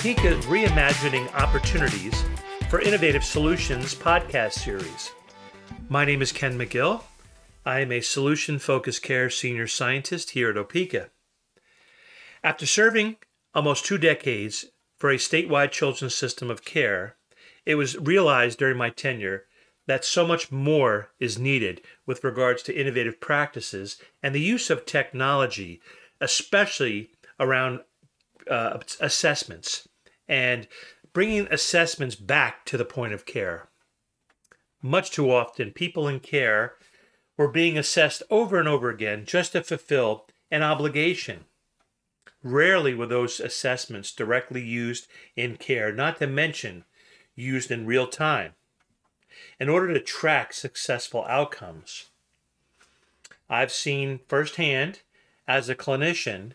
OPEKA Reimagining Opportunities for Innovative Solutions podcast series. My name is Ken McGill. I am a solution-focused care senior scientist here at OPEKA. After serving almost 2 decades for a statewide children's system of care, it was realized during my tenure that so much more is needed with regards to innovative practices and the use of technology, especially around assessments and bringing assessments back to the point of care. Much too often, people in care were being assessed over and over again just to fulfill an obligation. Rarely were those assessments directly used in care, not to mention used in real time, in order to track successful outcomes. I've seen firsthand as a clinician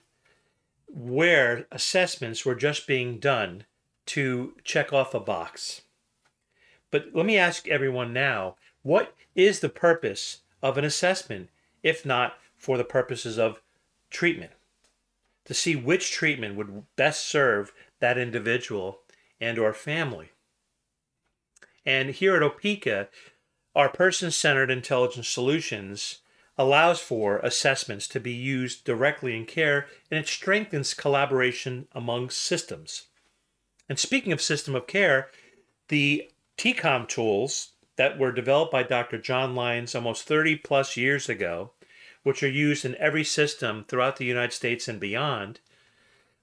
where assessments were just being done to check off a box. But let me ask everyone now, what is the purpose of an assessment if not for the purposes of treatment? To see which treatment would best serve that individual and or family. And here at OPEKA, our person-centered intelligence solutions allows for assessments to be used directly in care, and it strengthens collaboration among systems. And speaking of system of care, the TCOM tools that were developed by Dr. John Lyons almost 30 plus years ago, which are used in every system throughout the United States and beyond,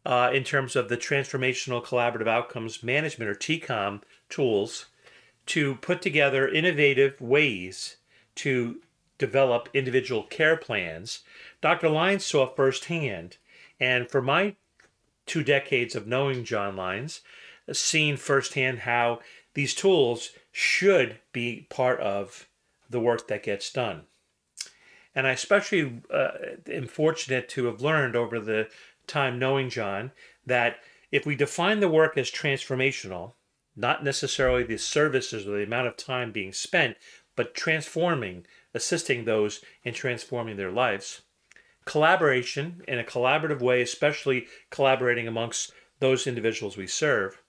in terms of the Transformational Collaborative Outcomes Management, or TCOM, tools, to put together innovative ways to develop individual care plans, Dr. Lyons saw firsthand. And for my 2 decades of knowing John Lyons, seen firsthand how these tools should be part of the work that gets done. And I especially am fortunate to have learned over the time knowing John that if we define the work as transformational, not necessarily the services or the amount of time being spent, but transforming, assisting those in transforming their lives. Collaboration in a collaborative way, especially collaborating amongst those individuals we serve.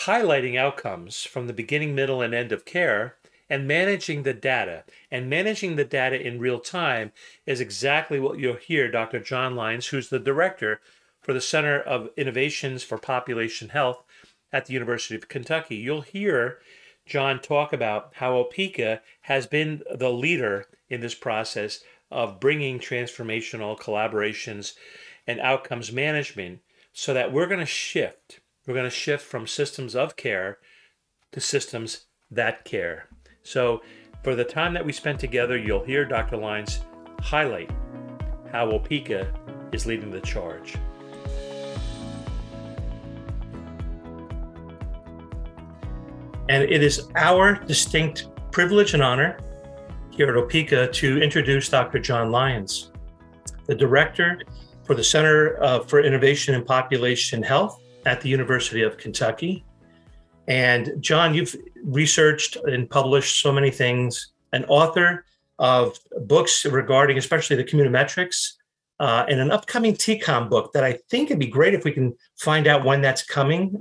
Highlighting outcomes from the beginning, middle, and end of care, and managing the data. And managing the data in real time is exactly what you'll hear Dr. John Lyons, who's the director for the Center of Innovations for Population Health at the University of Kentucky. You'll hear John talk about how OPEKA has been the leader in this process of bringing transformational collaborations and outcomes management, so that we're going to shift. We're going to shift from systems of care to systems that care. So for the time that we spent together, you'll hear Dr. Lyons highlight how OPEKA is leading the charge. And it is our distinct privilege and honor here at OPEKA to introduce Dr. John Lyons, the Director for the Center for Innovation in Population Health at the University of Kentucky. And John, you've researched and published so many things, an author of books regarding especially the Communimetrics, and an upcoming TCOM book that I think it'd be great if we can find out when that's coming.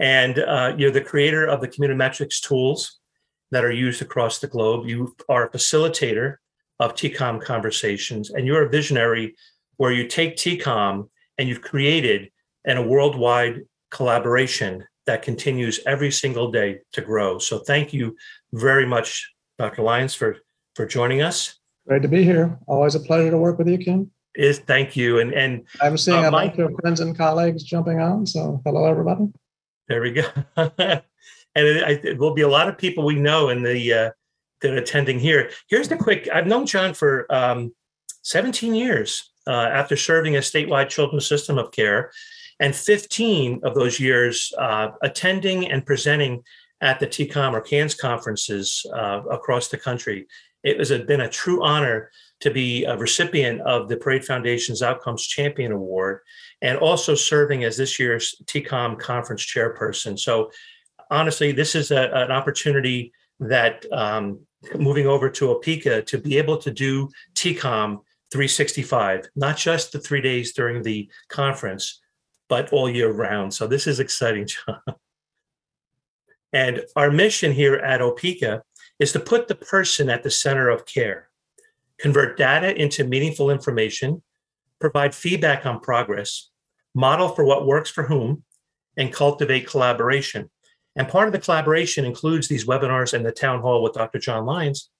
And you're the creator of the Communimetrics tools that are used across the globe. You are a facilitator of TCOM conversations, and you're a visionary where you take TCOM and you've created a worldwide collaboration that continues every single day to grow. So thank you very much, Dr. Lyons, for joining us. Great to be here. Always a pleasure to work with you, Ken. Thank you. And I'm seeing a bunch of friends and colleagues jumping on. So hello, everybody. There we go. And it will be a lot of people we know in the that are attending here. Here's the quick, I've known John for 17 years after serving a statewide children's system of care, and 15 of those years attending and presenting at the TCOM or CANS conferences across the country. It has been a true honor to be a recipient of the Parade Foundation's Outcomes Champion Award, and also serving as this year's TCOM conference chairperson. So honestly, this is an opportunity that moving over to OPEKA to be able to do TCOM 365, not just the 3 days during the conference, but all year round. So this is exciting, John. And our mission here at OPEKA is to put the person at the center of care, convert data into meaningful information, provide feedback on progress, model for what works for whom, and cultivate collaboration. And part of the collaboration includes these webinars and the town hall with Dr. John Lyons,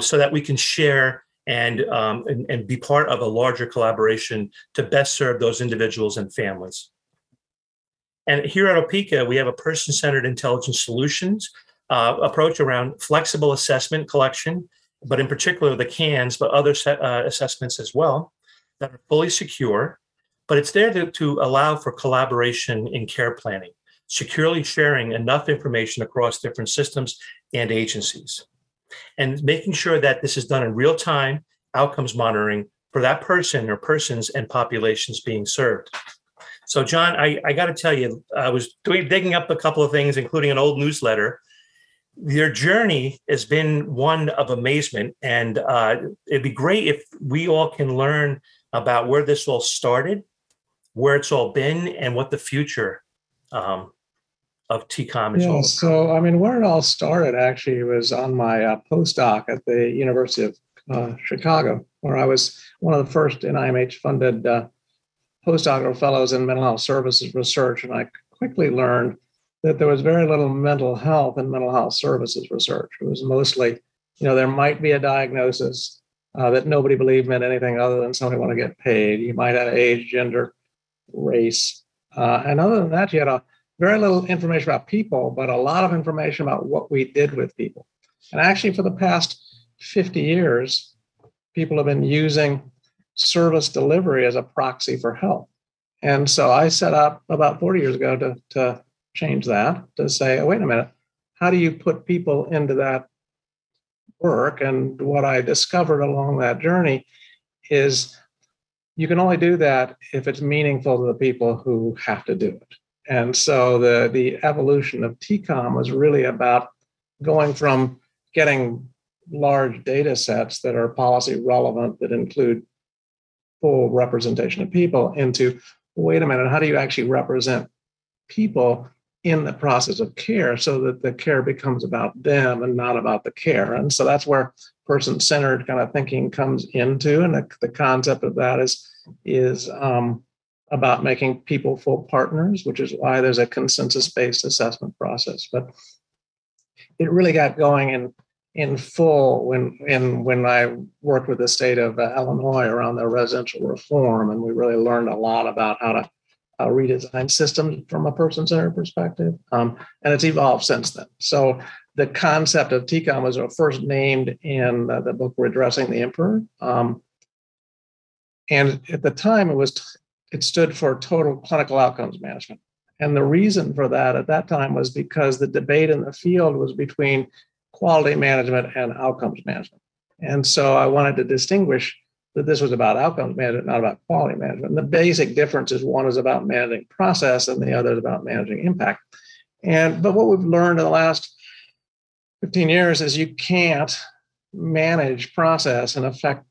so that we can share and be part of a larger collaboration to best serve those individuals and families. And here at OPEKA, we have a person-centered intelligence solutions approach around flexible assessment collection, but in particular the CANS, but other assessments as well that are fully secure, but it's there to allow for collaboration in care planning, securely sharing enough information across different systems and agencies, and making sure that this is done in real time, outcomes monitoring for that person or persons and populations being served. So John, I got to tell you, I was digging up a couple of things, including an old newsletter. Your journey has been one of amazement, and it'd be great if we all can learn about where this all started, where it's all been, and what the future of TCOM is all about. So, I mean, where it all started actually was on my postdoc at the University of Chicago, where I was one of the first NIMH-funded postdoctoral fellows in mental health services research. And I quickly learned that there was very little mental health and mental health services research. It was mostly, you know, there might be a diagnosis that nobody believed meant anything other than somebody want to get paid. You might have age, gender, race. And other than that, you had very little information about people, but a lot of information about what we did with people. And actually, for the past 50 years, people have been using service delivery as a proxy for health. And so I set up about 40 years ago to change that, to say, oh, wait a minute, how do you put people into that work? And what I discovered along that journey is you can only do that if it's meaningful to the people who have to do it. And so the evolution of TCOM was really about going from getting large data sets that are policy relevant, that include full representation of people, into, wait a minute, how do you actually represent people in the process of care so that the care becomes about them and not about the care? And so that's where person-centered kind of thinking comes into, and the concept of that is about making people full partners, which is why there's a consensus-based assessment process. But it really got going in full when I worked with the state of Illinois around their residential reform, and we really learned a lot about how to redesign systems from a person-centered perspective, and it's evolved since then. So the concept of TCOM was first named in the book Redressing the Emperor, and at the time it stood for Total Clinical Outcomes Management. And the reason for that at that time was because the debate in the field was between quality management and outcomes management. And so I wanted to distinguish that this was about outcomes management, not about quality management. And the basic difference is one is about managing process and the other is about managing impact. But what we've learned in the last 15 years is you can't manage process and affect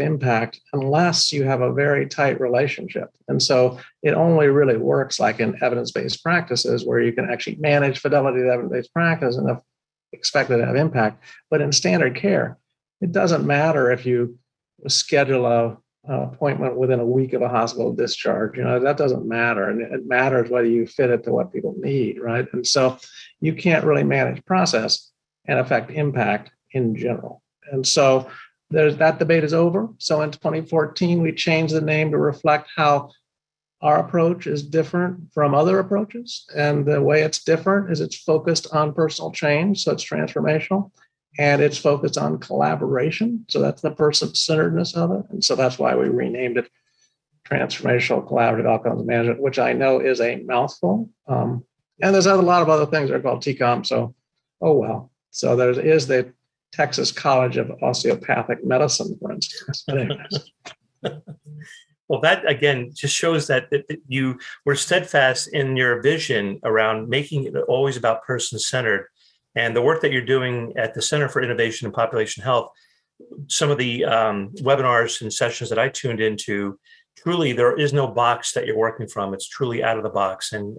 impact unless you have a very tight relationship. And so it only really works like in evidence-based practices, where you can actually manage fidelity to evidence-based practice and expect it to have impact. But in standard care, it doesn't matter if you schedule an appointment within a week of a hospital discharge. You know, that doesn't matter. And it matters whether you fit it to what people need, right? And so you can't really manage process and affect impact in general. And so that debate is over. So in 2014, we changed the name to reflect how our approach is different from other approaches. And the way it's different is it's focused on personal change, so it's transformational, and it's focused on collaboration, so that's the person-centeredness of it. And so that's why we renamed it Transformational Collaborative Outcomes Management, which I know is a mouthful. And there's a lot of other things that are called TCOM, so oh well. So there is the Texas College of Osteopathic Medicine, for instance. Well, that, again, just shows that you were steadfast in your vision around making it always about person-centered. And the work that you're doing at the Center for Innovation in Population Health, some of the webinars and sessions that I tuned into truly there is no box that you're working from. It's truly out of the box, and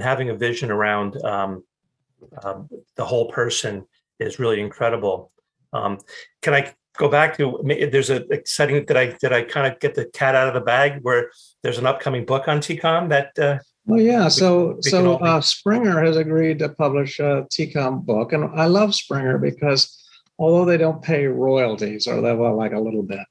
having a vision around the whole person is really incredible. Can I go back to, there's an exciting, did I kind of get the cat out of the bag where there's an upcoming book on TCOM that? Well, yeah. So Springer has agreed to publish a TCOM book, and I love Springer because although they don't pay royalties, or they will like a little bit,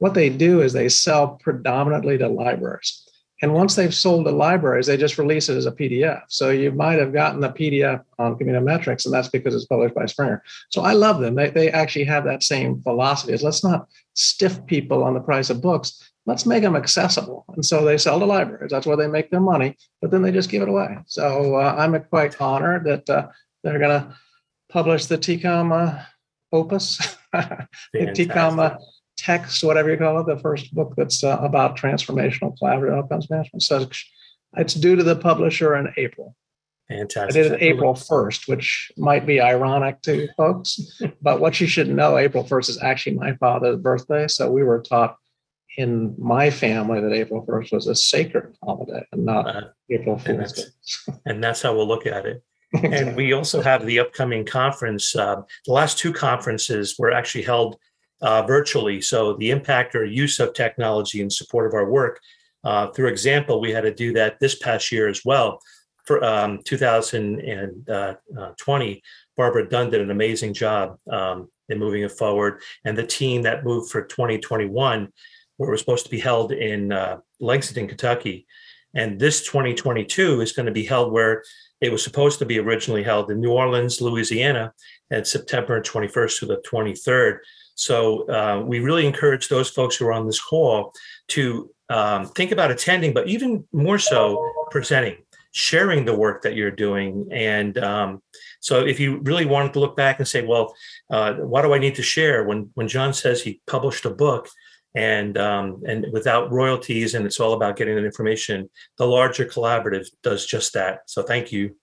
what they do is they sell predominantly to libraries. And once they've sold to libraries, they just release it as a PDF. So you might have gotten the PDF on Communimetrics, and that's because it's published by Springer. So I love them. They actually have that same philosophy. Is let's not stiff people on the price of books. Let's make them accessible. And so they sell to libraries. That's where they make their money, but then they just give it away. So I'm quite honored that they're going to publish the TCOM opus, the TCOM text, whatever you call it, the first book that's about transformational collaborative outcomes management. So it's due to the publisher in April. Fantastic. I did it April 1st, which might be ironic to folks, but what you should know, April 1st is actually my father's birthday. So we were taught in my family that April 1st was a sacred holiday and not April Fool's Day. And that's how we'll look at it. And we also have the upcoming conference. The last two conferences were actually held virtually. So the impact or use of technology in support of our work. Through example, we had to do that this past year as well. For 2020, Barbara Dunn did an amazing job in moving it forward. And the team that moved for 2021, where it was supposed to be held in Lexington, Kentucky. And this 2022 is going to be held where it was supposed to be originally held in New Orleans, Louisiana, at September 21st to the 23rd. So we really encourage those folks who are on this call to think about attending, but even more so presenting, sharing the work that you're doing. And so if you really wanted to look back and say, well, why do I need to share? When John says he published a book, and without royalties, and it's all about getting that information, the larger collaborative does just that. So thank you.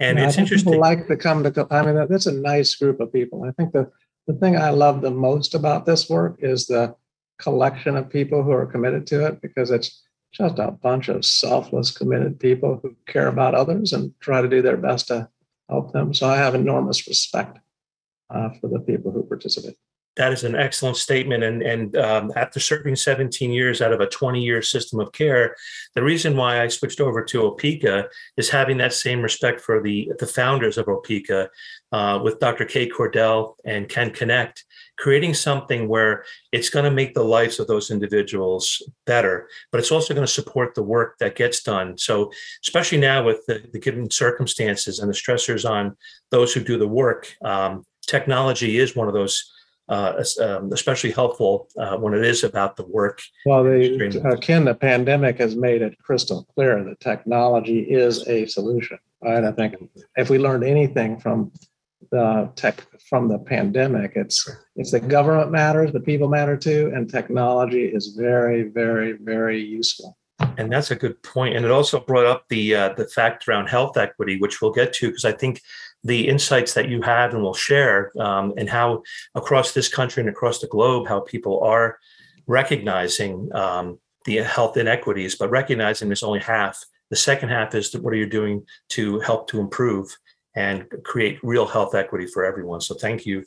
And it's interesting. People like to come to, I mean, that's a nice group of people. I think the thing I love the most about this work is the collection of people who are committed to it, because it's just a bunch of selfless, committed people who care about others and try to do their best to help them. So I have enormous respect for the people who participate. That is an excellent statement. And after serving 17 years out of a 20-year system of care, the reason why I switched over to OPEKA is having that same respect for the founders of OPEKA with Dr. Kate Cordell and Ken Connect, creating something where it's going to make the lives of those individuals better, but it's also going to support the work that gets done. So especially now with the given circumstances and the stressors on those who do the work, technology is one of those especially helpful when it is about the work. Well, Ken, the pandemic has made it crystal clear that technology is a solution. Right? I think if we learned anything from the pandemic, it's the government matters, the people matter too, and technology is very, very, very useful. And that's a good point. And it also brought up the fact around health equity, which we'll get to, because I think the insights that you have and will share and how across this country and across the globe, how people are recognizing the health inequities, but recognizing there's only half. The second half is what are you doing to help to improve and create real health equity for everyone. So thank you.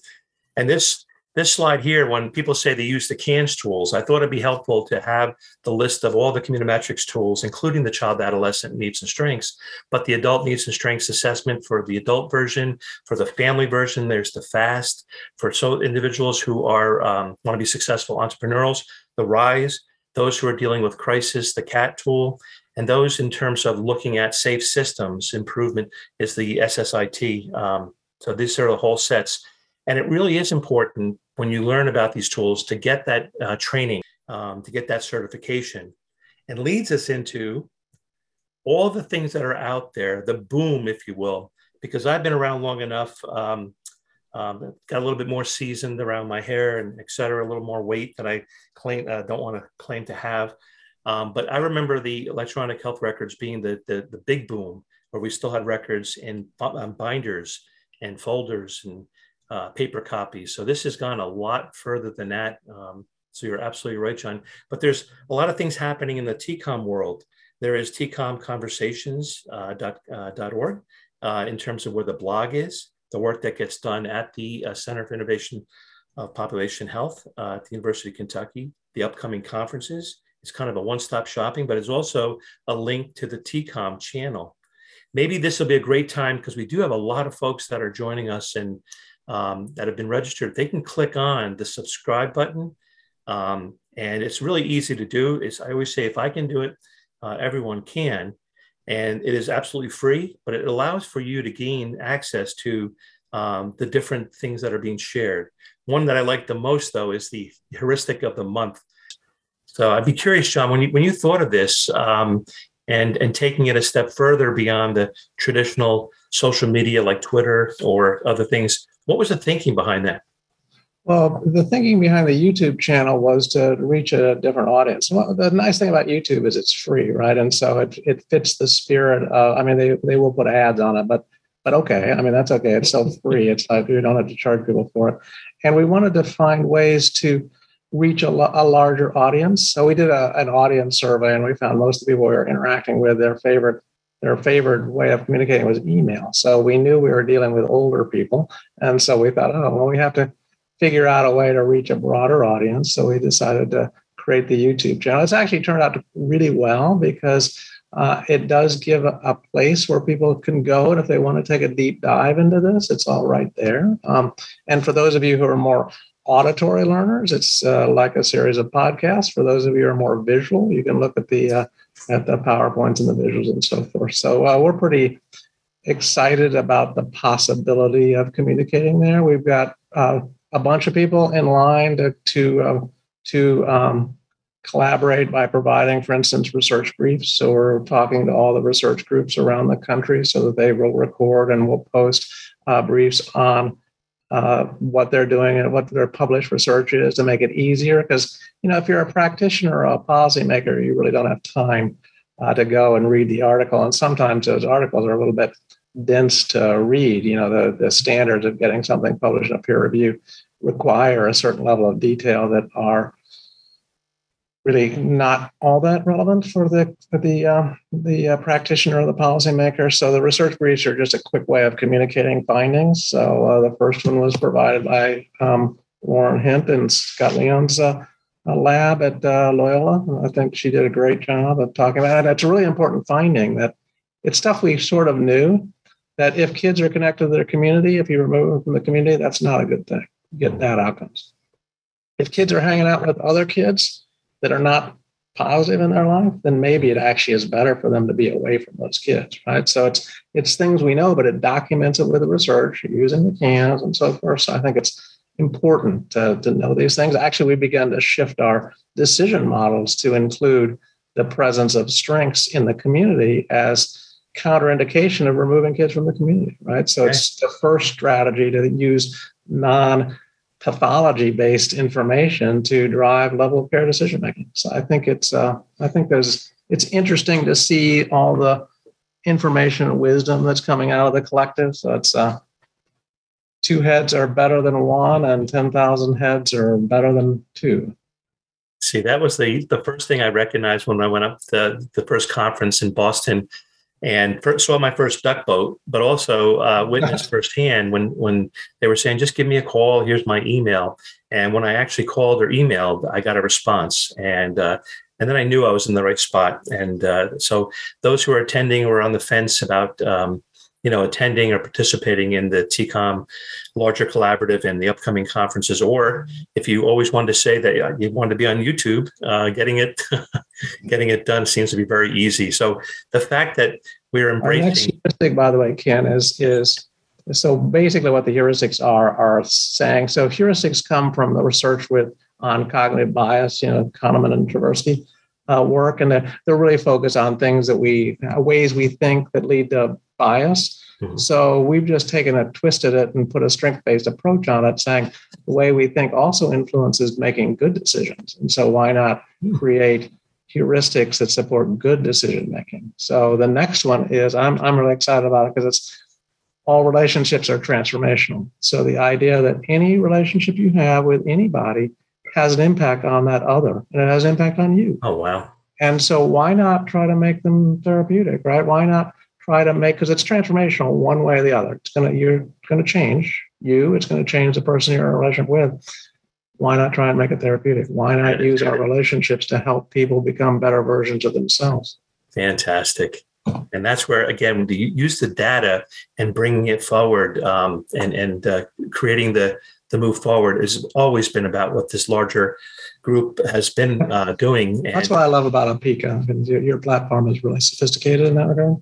And this slide here, when people say they use the CANS tools, I thought it'd be helpful to have the list of all the Communimetrics tools, including the child adolescent needs and strengths, but the adult needs and strengths assessment for the adult version, for the family version, there's the FAST, for so individuals who are want to be successful entrepreneurs, the RISE, those who are dealing with crisis, the CAT tool, and those in terms of looking at safe systems improvement is the SSIT. So these are the whole sets. And it really is important when you learn about these tools to get that training, to get that certification. And leads us into all the things that are out there, the boom, if you will, because I've been around long enough, got a little bit more seasoned around my hair and et cetera, a little more weight that I don't want to claim to have. But I remember the electronic health records being the big boom, where we still had records in binders and folders and paper copies. So this has gone a lot further than that. So you're absolutely right, John. But there's a lot of things happening in the TCOM world. There is tcomconversations.org in terms of where the blog is, the work that gets done at the Center for Innovation of Population Health at the University of Kentucky, the upcoming conferences. It's kind of a one-stop shopping, but it's also a link to the TCOM channel. Maybe this will be a great time because we do have a lot of folks that are joining us and that have been registered. They can click on the subscribe button, and it's really easy to do. I always say, if I can do it, everyone can. And it is absolutely free, but it allows for you to gain access to the different things that are being shared. One that I like the most, though, is the heuristic of the month. So I'd be curious, John, when you thought of this and taking it a step further beyond the traditional social media like Twitter or other things, what was the thinking behind that? Well, the thinking behind the YouTube channel was to reach a different audience. Well, the nice thing about YouTube is it's free, right? And so it fits the spirit of, I mean, they will put ads on it, but okay. I mean, that's okay. It's still free. It's like you don't have to charge people for it. And we wanted to find ways to reach a larger audience. So we did an audience survey, and we found most of the people we were interacting with, their favorite way of communicating was email. So we knew we were dealing with older people. And so we thought, oh, well, we have to figure out a way to reach a broader audience. So we decided to create the YouTube channel. It's actually turned out really well because it does give a place where people can go. And if they want to take a deep dive into this, it's all right there. And for those of you who are more auditory learners, it's like a series of podcasts. For those of you who are more visual, you can look at the PowerPoints and the visuals and so forth. So we're pretty excited about the possibility of communicating there. We've got a bunch of people in line to collaborate by providing, for instance, research briefs. So we're talking to all the research groups around the country so that they will record and will post briefs on what they're doing and what their published research is to make it easier. Because, you know, if you're a practitioner or a policymaker, you really don't have time to go and read the article. And sometimes those articles are a little bit dense to read. You know, the standards of getting something published in a peer review require a certain level of detail that are really not all that relevant for the practitioner or the policymaker. So the research briefs are just a quick way of communicating findings. So the first one was provided by Warren Hemp in Scott Lyons' lab at Loyola. I think she did a great job of talking about it. It's a really important finding that it's stuff we sort of knew, that if kids are connected to their community, if you remove them from the community, that's not a good thing. You get bad outcomes. If kids are hanging out with other kids that are not positive in their life, then maybe it actually is better for them to be away from those kids, right? So it's things we know, but it documents it with the research using the CANS and so forth. So I think it's important to know these things. Actually, we began to shift our decision models to include the presence of strengths in the community as counterindication of removing kids from the community, right? So it's the first strategy to use non-pathology-based information to drive level of care decision-making. So I think it's interesting to see all the information and wisdom that's coming out of the collective. So it's two heads are better than one, and 10,000 heads are better than two. See, that was the first thing I recognized when I went up to the first conference in Boston and saw my first duck boat, but also witnessed firsthand when they were saying, just give me a call, here's my email. And when I actually called or emailed, I got a response. And then I knew I was in the right spot. And so those who are attending or on the fence about attending or participating in the TCOM larger collaborative and the upcoming conferences, or if you always wanted to say that you wanted to be on YouTube, getting it done seems to be very easy. So the fact that we're embracing... Our next heuristic, by the way, Ken, is so basically what the heuristics are saying. So heuristics come from the research on cognitive bias, Kahneman and Tversky work, and they're really focused on things that ways we think that lead to bias. Mm-hmm. So we've just taken it, twisted it, and put a strength-based approach on it, saying the way we think also influences making good decisions. And so why not create heuristics that support good decision-making? So the next one is, I'm really excited about it because it's all relationships are transformational. So the idea that any relationship you have with anybody has an impact on that other, and it has an impact on you. Oh, wow. And so why not try to make them therapeutic, right? Why not try to make, because it's transformational one way or the other. You're going to change you. It's going to change the person you're in a relationship with. Why not try and make it therapeutic? Why not use our relationships to help people become better versions of themselves? Fantastic. And that's where, again, you use the data and bringing it forward and creating the move forward has always been about what this larger group has been doing. And that's what I love about OPEKA. Your platform is really sophisticated in that regard.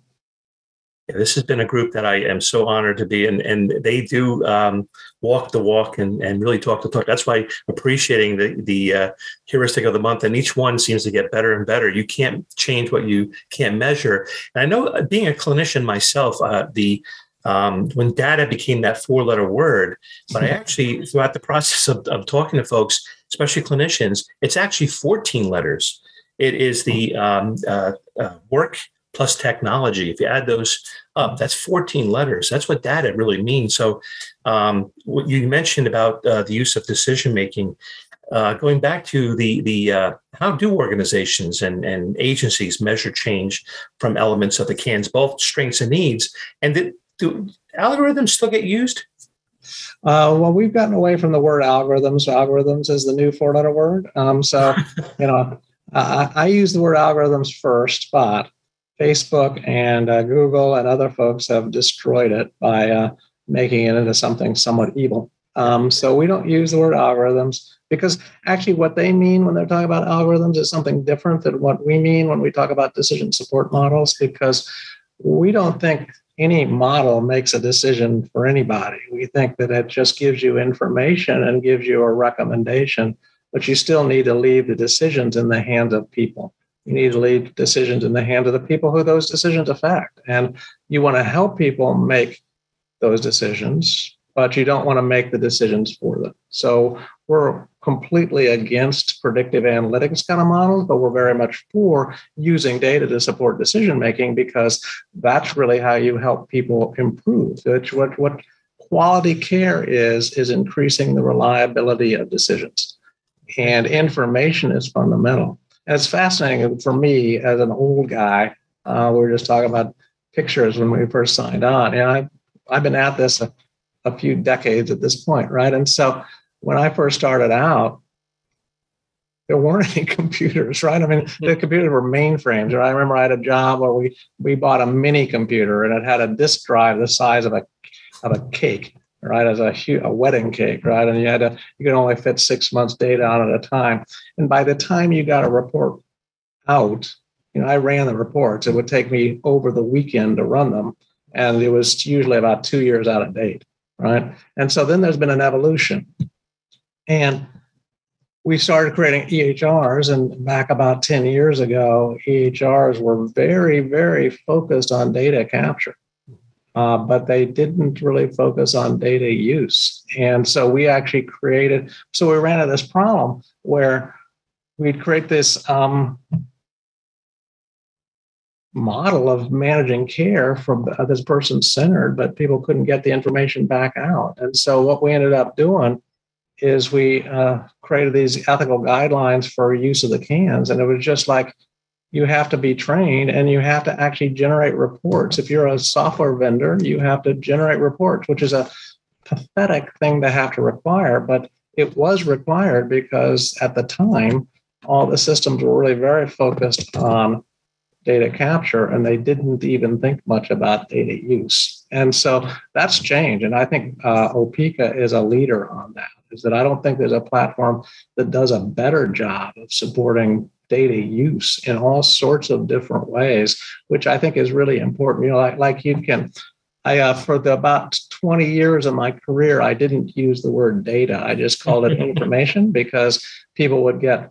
Yeah, this has been a group that I am so honored to be in, and they do walk the walk and really talk the talk. That's why appreciating the heuristic of the month, and each one seems to get better and better. You can't change what you can't measure. And I know, being a clinician myself, when data became that four-letter word, but I actually, throughout the process of talking to folks, especially clinicians, it's actually 14 letters. It is the work plus technology. If you add those up, that's 14 letters. That's what data really means. So what you mentioned about the use of decision-making, going back to the how do organizations and agencies measure change from elements of the CANS, both strengths and needs? And do algorithms still get used? Well, we've gotten away from the word algorithms. Algorithms is the new four-letter word. I use the word algorithms first, but Facebook and Google and other folks have destroyed it by making it into something somewhat evil. So we don't use the word algorithms, because actually what they mean when they're talking about algorithms is something different than what we mean when we talk about decision support models, because we don't think any model makes a decision for anybody. We think that it just gives you information and gives you a recommendation, but you still need to leave the decisions in the hands of people. You need to leave decisions in the hands of the people who those decisions affect. And you want to help people make those decisions, but you don't want to make the decisions for them. So we're completely against predictive analytics kind of models, but we're very much for using data to support decision-making, because that's really how you help people improve. It's what quality care is increasing the reliability of decisions. And information is fundamental. And it's fascinating for me as an old guy. We were just talking about pictures when we first signed on. And I've been at this a few decades at this point, right? And so when I first started out, there weren't any computers, right? I mean, the computers were mainframes. Right? I remember I had a job where we bought a mini computer, and it had a disk drive the size of a cake, right? As a wedding cake, right? And you could only fit 6 months data on at a time. And by the time you got a report out, I ran the reports. It would take me over the weekend to run them. And it was usually about 2 years out of date, right? And so then there's been an evolution. And we started creating EHRs. And back about 10 years ago, EHRs were very, very focused on data capture. But they didn't really focus on data use. And so we actually so we ran into this problem where we'd create this model of managing care from this person-centered, but people couldn't get the information back out. And so what we ended up doing is we created these ethical guidelines for use of the CANS. And it was just like, you have to be trained and you have to actually generate reports. If you're a software vendor, you have to generate reports, which is a pathetic thing to have to require, but it was required because at the time, all the systems were really very focused on data capture and they didn't even think much about data use. And so that's change. And I think OPEKA is a leader on that, is that I don't think there's a platform that does a better job of supporting data use in all sorts of different ways, which I think is really important. Like you can, for about 20 years of my career, I didn't use the word data. I just called it information because people would get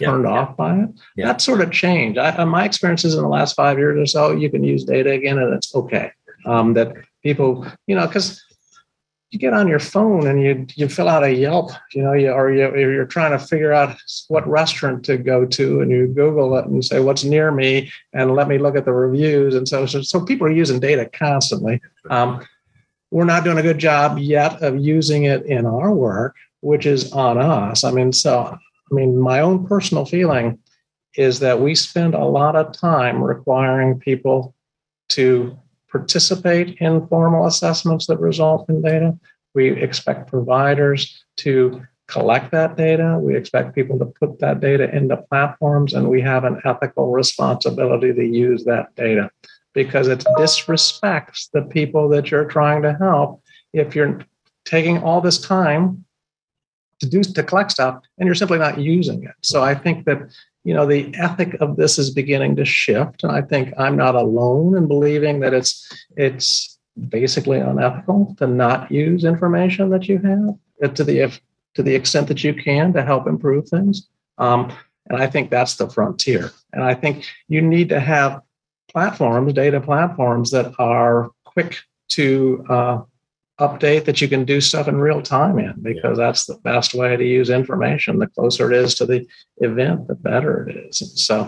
turned off by it. Yeah. That sort of changed. My experiences in the last 5 years or so, you can use data again and it's okay. That people, because you get on your phone and you fill out a Yelp, you're trying to figure out what restaurant to go to, and you Google it and say, what's near me, and let me look at the reviews. And so people are using data constantly. We're not doing a good job yet of using it in our work, which is on us. My own personal feeling is that we spend a lot of time requiring people to participate in formal assessments that result in data. We expect providers to collect that data. We expect people to put that data into platforms, and we have an ethical responsibility to use that data because it disrespects the people that you're trying to help if you're taking all this time to collect stuff and you're simply not using it. So I think that, the ethic of this is beginning to shift. And I think I'm not alone in believing that it's basically unethical to not use information that you have to the extent that you can to help improve things. And I think that's the frontier. And I think you need to have platforms, data platforms that are quick to update, that you can do stuff in real time in, because that's the best way to use information. The closer it is to the event, the better it is. And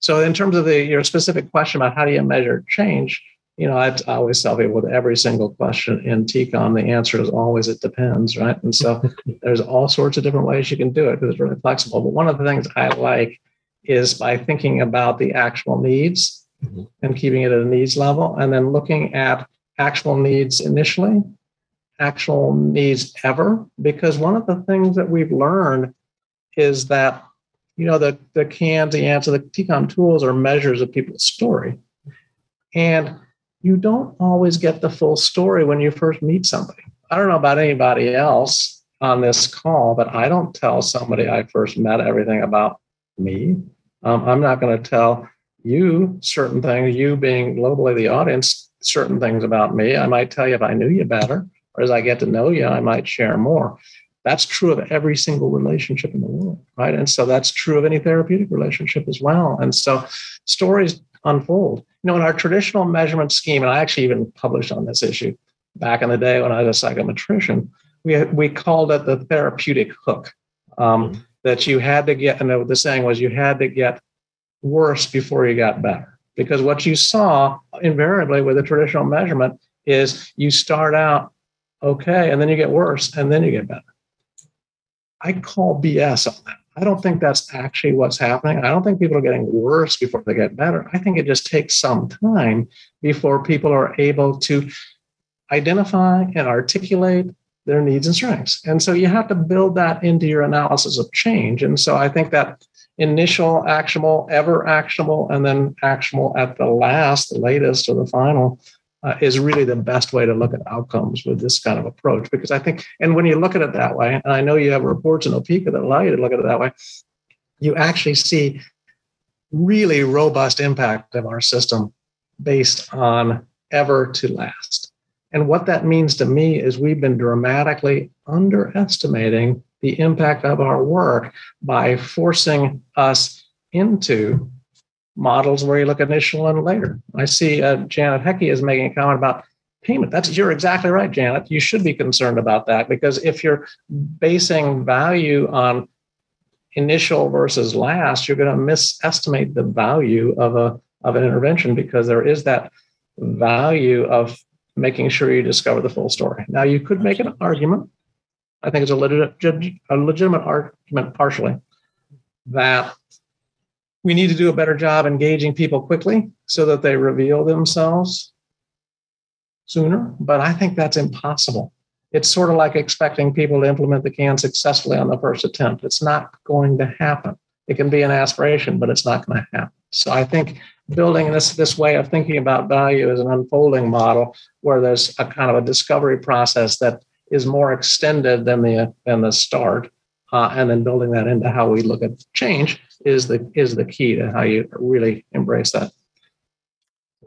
so in terms of your specific question about how do you measure change, I always tell people with every single question in TCOM, the answer is always it depends, right? And so there's all sorts of different ways you can do it because it's really flexible. But one of the things I like is by thinking about the actual needs and keeping it at a needs level, and then looking at actual needs initially, actual needs ever, because one of the things that we've learned is that, the CANS, the ANSA, the TCOM tools are measures of people's story. And you don't always get the full story when you first meet somebody. I don't know about anybody else on this call, but I don't tell somebody I first met everything about me. I'm not going to tell you certain things, you being globally the audience, certain things about me. I might tell you if I knew you better, or as I get to know you, I might share more. That's true of every single relationship in the world, right? And so that's true of any therapeutic relationship as well. And so stories unfold. In our traditional measurement scheme, and I actually even published on this issue back in the day when I was a psychometrician, we called it the therapeutic hook, that you had to get, and the saying was you had to get worse before you got better. Because what you saw invariably with a traditional measurement is you start out okay, and then you get worse, and then you get better. I call BS on that. I don't think that's actually what's happening. I don't think people are getting worse before they get better. I think it just takes some time before people are able to identify and articulate their needs and strengths. And so you have to build that into your analysis of change. And so I think that initial, actionable, ever actionable, and then actionable at the last, the latest, or the final is really the best way to look at outcomes with this kind of approach. Because I think, and when you look at it that way, and I know you have reports in OPEKA that allow you to look at it that way, you actually see really robust impact of our system based on ever to last. And what that means to me is we've been dramatically underestimating the impact of our work by forcing us into models where you look initial and later. I see Janet Heckey is making a comment about payment. You're exactly right, Janet. You should be concerned about that, because if you're basing value on initial versus last, you're going to misestimate the value of an intervention, because there is that value of making sure you discover the full story. Now, you could make an argument. I think it's a legitimate argument partially that we need to do a better job engaging people quickly so that they reveal themselves sooner. But I think that's impossible. It's sort of like expecting people to implement the CAN successfully on the first attempt. It's not going to happen. It can be an aspiration, but it's not going to happen. So I think building this way of thinking about value is an unfolding model where there's a kind of a discovery process that is more extended than the start. And then building that into how we look at change is the key to how you really embrace that.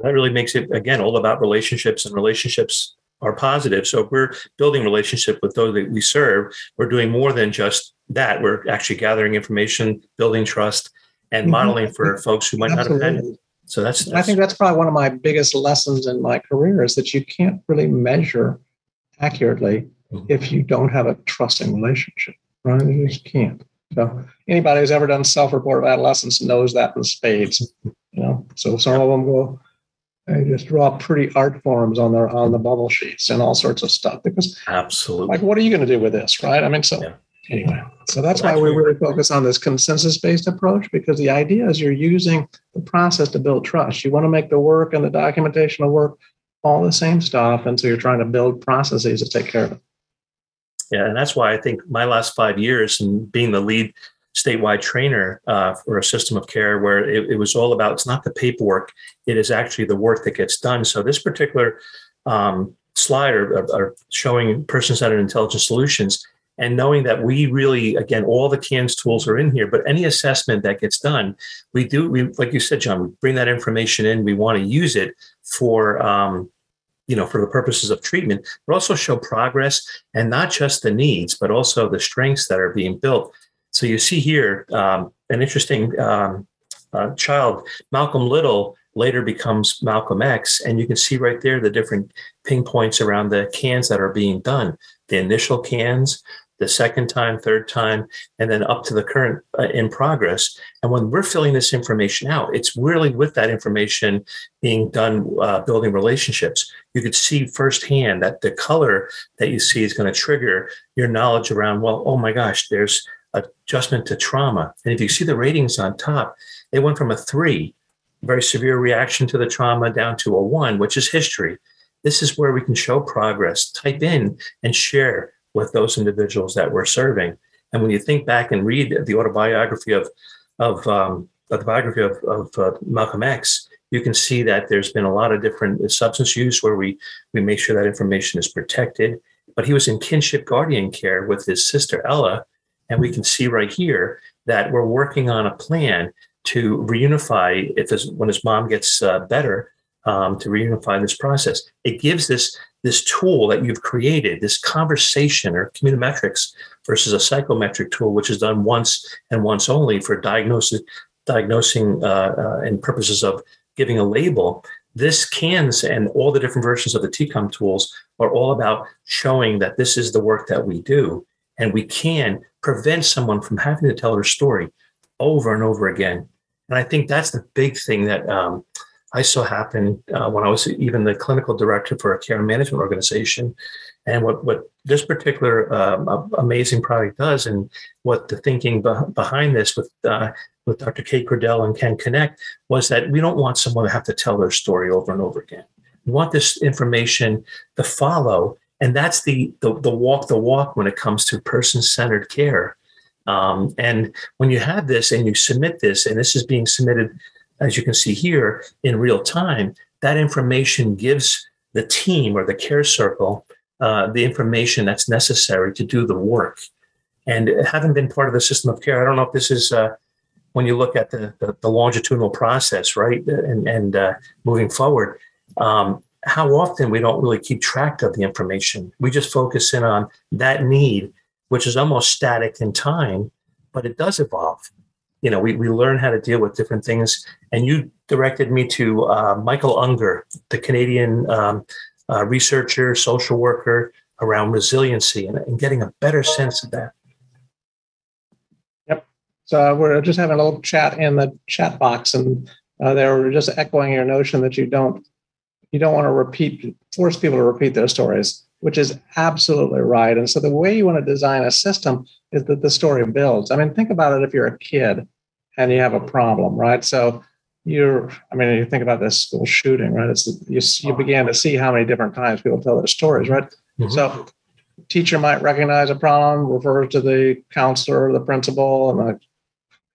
That really makes it, again, all about relationships, and relationships are positive. So if we're building relationship with those that we serve, we're doing more than just that. We're actually gathering information, building trust, and modeling for folks who might not have been. So that's I think that's probably one of my biggest lessons in my career, is that you can't really measure accurately if you don't have a trusting relationship. Right? You just can't. So anybody who's ever done self-report of adolescents knows that in spades. So some of them will just draw pretty art forms on the bubble sheets and all sorts of stuff, because absolutely, what are you going to do with this, right? So Anyway, so that's why we really focus on this consensus-based approach, because the idea is you're using the process to build trust. You want to make the work and the documentation work all the same stuff, and so you're trying to build processes to take care of it. Yeah, and that's why I think my last 5 years and being the lead statewide trainer for a system of care where it was all about, it's not the paperwork, it is actually the work that gets done. So this particular slide are showing person-centered intelligence solutions, and knowing that we really, again, all the CANS tools are in here, but any assessment that gets done, we like you said, John, we bring that information in, we want to use it for, for the purposes of treatment, but also show progress and not just the needs, but also the strengths that are being built. So you see here an interesting child, Malcolm Little, later becomes Malcolm X. And you can see right there the different ping points around the CANS that are being done, the initial CANS, the second time, third time, and then up to the current in progress. And when we're filling this information out, it's really with that information being done, building relationships. You could see firsthand that the color that you see is going to trigger your knowledge around, well, oh my gosh, there's adjustment to trauma. And if you see the ratings on top, they went from a 3, very severe reaction to the trauma, down to a 1, which is history. This is where we can show progress, type in and share with those individuals that we're serving. And when you think back and read the autobiography of Malcolm X, you can see that there's been a lot of different substance use where we make sure that information is protected. But he was in kinship guardian care with his sister, Ella. And we can see right here that we're working on a plan to reunify when his mom gets better, to reunify this process. It gives this tool that you've created, this conversation or communimetrics versus a psychometric tool, which is done once and once only for diagnosing and purposes of giving a label. This CANS and all the different versions of the TCOM tools are all about showing that this is the work that we do, and we can prevent someone from having to tell their story over and over again. And I think that's the big thing that I saw happen when I was even the clinical director for a care management organization. And what this particular amazing product does, and what the thinking behind this with Dr. Kate Cordell and Ken Connect, was that we don't want someone to have to tell their story over and over again. We want this information to follow, and that's the walk when it comes to person-centered care. And when you have this and you submit this, and this is being submitted, as you can see here, in real time, that information gives the team or the care circle the information that's necessary to do the work. And having been part of the system of care, I don't know if this is when you look at the longitudinal process, right, and moving forward, how often we don't really keep track of the information. We just focus in on that need, which is almost static in time, but it does evolve. You know, we learn how to deal with different things. And you directed me to Michael Unger, the Canadian researcher, social worker, around resiliency and getting a better sense of that. Yep. So we're just having a little chat in the chat box, and they were just echoing your notion that you don't want to force people to repeat their stories, which is absolutely right. And so the way you want to design a system is that the story builds. I mean, think about it if you're a kid and you have a problem, right? So you think about this school shooting, right? It's, you began to see how many different times people tell their stories, right? Mm-hmm. So teacher might recognize a problem, refers to the counselor or the principal, and the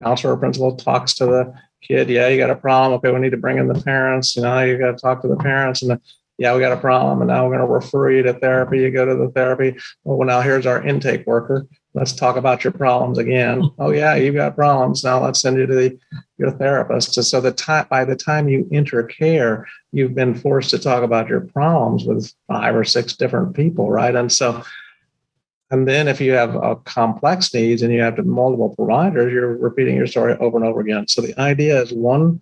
counselor or principal talks to the kid. Yeah, you got a problem. Okay, we need to bring in the parents. You know, you got to talk to the parents. And yeah, we got a problem, and now we're going to refer you to therapy. You go to the therapy. Well, now here's our intake worker. Let's talk about your problems again. Oh, yeah, you've got problems. Now let's send you to your therapist. So by the time you enter care, you've been forced to talk about your problems with 5 or 6 different people, right? And then if you have a complex needs and you have multiple providers, you're repeating your story over and over again. So the idea is one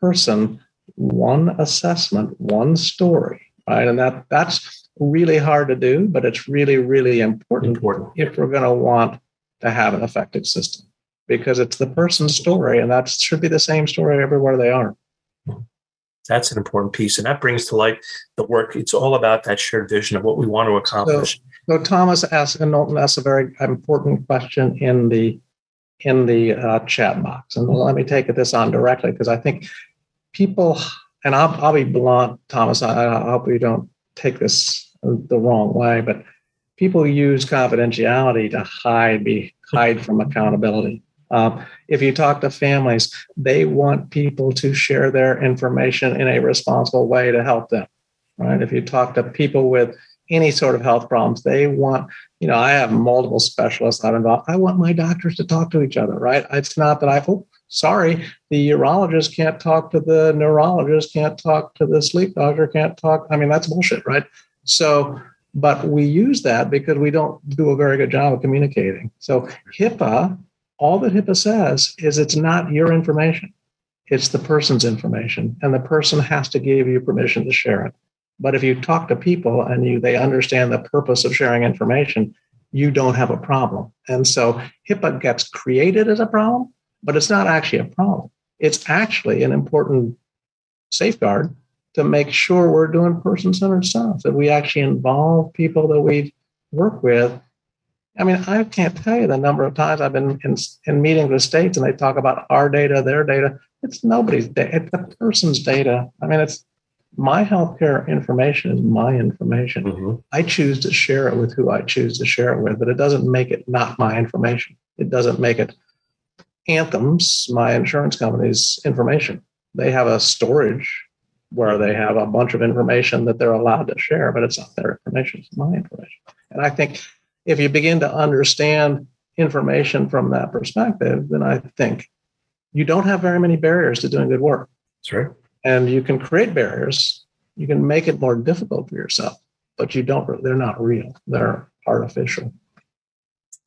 person, one assessment, one story, right? And that's really hard to do, but it's really, really important. If we're going to want to have an effective system, because it's the person's story, and that should be the same story everywhere they are. That's an important piece. And that brings to light the work. It's all about that shared vision of what we want to accomplish. So Thomas asked, and Knowlton asked a very important question in the chat box. And let me take this on directly, because I think people, and I'll be blunt, Thomas, I hope you don't take this the wrong way, but people use confidentiality to hide from accountability. If you talk to families, they want people to share their information in a responsible way to help them, right? If you talk to people with any sort of health problems, they want, you know, I have multiple specialists I'm involved. I want my doctors to talk to each other, right? It's not that the urologist can't talk to the neurologist, can't talk to the sleep doctor, can't talk. I mean, that's bullshit, right? So, but we use that because we don't do a very good job of communicating. So HIPAA, all that HIPAA says is it's not your information. It's the person's information, and the person has to give you permission to share it. But if you talk to people and they understand the purpose of sharing information, you don't have a problem. And so HIPAA gets created as a problem, but it's not actually a problem. It's actually an important safeguard to make sure we're doing person-centered stuff, that we actually involve people that we work with. I mean, I can't tell you the number of times I've been in meetings with states and they talk about our data, their data. It's nobody's data. It's the person's data. I mean, it's my healthcare information is my information. Mm-hmm. I choose to share it with who I choose to share it with, but it doesn't make it not my information. It doesn't make it Anthem's, my insurance company's information. They have a storage where they have a bunch of information that they're allowed to share, but it's not their information. It's my information. And I think if you begin to understand information from that perspective, then I think you don't have very many barriers to doing good work. That's right. And you can create barriers. You can make it more difficult for yourself, but they're not real. They're artificial.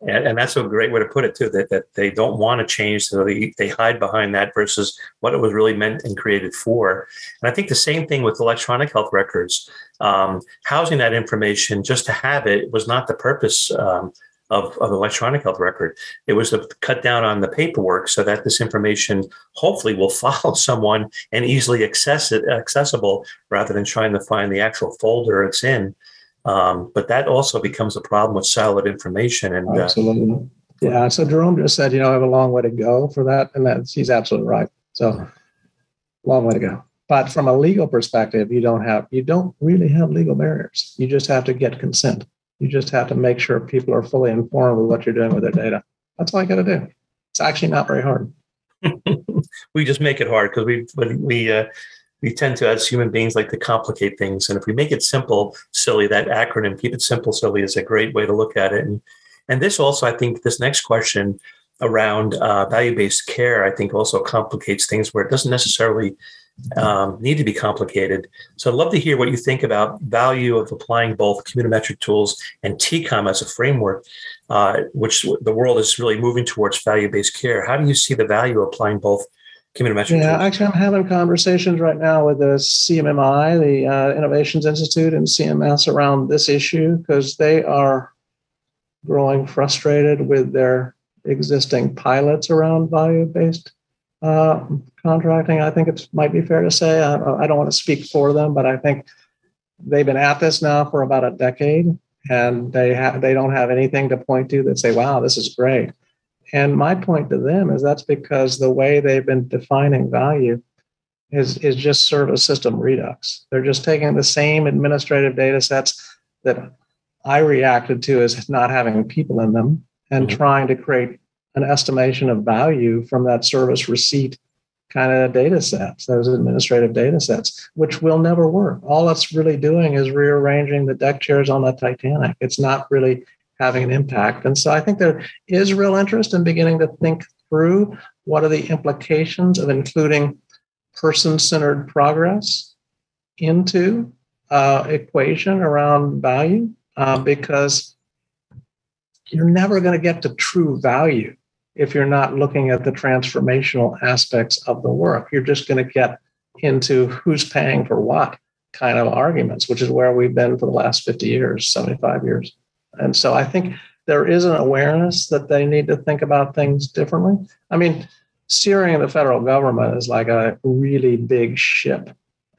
And that's a great way to put it, too, that they don't want to change. So they hide behind that versus what it was really meant and created for. And I think the same thing with electronic health records. Housing that information just to have it was not the purpose of electronic health record. It was to cut down on the paperwork so that this information hopefully will follow someone and easily accessible rather than trying to find the actual folder it's in. But that also becomes a problem with siloed information. And absolutely. Yeah. So Jerome just said, I have a long way to go for that. And he's absolutely right. So long way to go. But from a legal perspective, you don't really have legal barriers. You just have to get consent. You just have to make sure people are fully informed with what you're doing with their data. That's all you got to do. It's actually not very hard. We just make it hard because we tend to, as human beings, like to complicate things. And if we make it simple, silly, that acronym, keep it simple, silly, is a great way to look at it. And this also, I think, this next question around value-based care, I think also complicates things where it doesn't necessarily need to be complicated. So I'd love to hear what you think about value of applying both communimetric tools and TCOM as a framework, which the world is really moving towards value-based care. How do you see the value of applying both communimetric tools? Actually, I'm having conversations right now with the CMMI, the Innovations Institute, and CMS around this issue because they are growing frustrated with their existing pilots around value-based contracting. I think it might be fair to say, I don't want to speak for them, but I think they've been at this now for about a decade, and they don't have anything to point to that say, wow, this is great. And my point to them is that's because the way they've been defining value is just sort of a system redux. They're just taking the same administrative data sets that I reacted to as not having people in them and trying to create an estimation of value from that service receipt kind of data sets, those administrative data sets, which will never work. All it's really doing is rearranging the deck chairs on the Titanic. It's not really having an impact. And so I think there is real interest in beginning to think through what are the implications of including person-centered progress into equation around value, because you're never going to get to true value if you're not looking at the transformational aspects of the work. You're just going to get into who's paying for what kind of arguments, which is where we've been for the last 50 years, 75 years. And so I think there is an awareness that they need to think about things differently. I mean, steering the federal government is like a really big ship.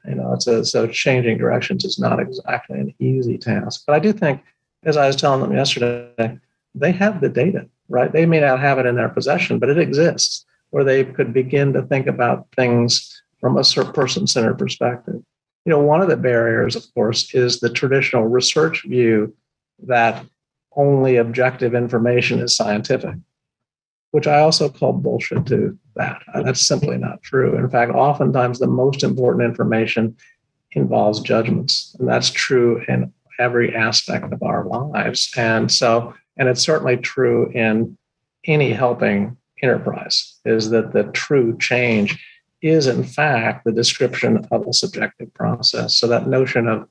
You know, so changing directions is not exactly an easy task. But I do think, as I was telling them yesterday, they have the data, right? They may not have it in their possession, but it exists, where they could begin to think about things from a person-centered perspective. You know, one of the barriers, of course, is the traditional research view that only objective information is scientific, which I also call bullshit to that. That's simply not true. In fact, oftentimes the most important information involves judgments, and that's true in every aspect of our lives. And it's certainly true in any helping enterprise, is that the true change is, in fact, the description of a subjective process. So that notion of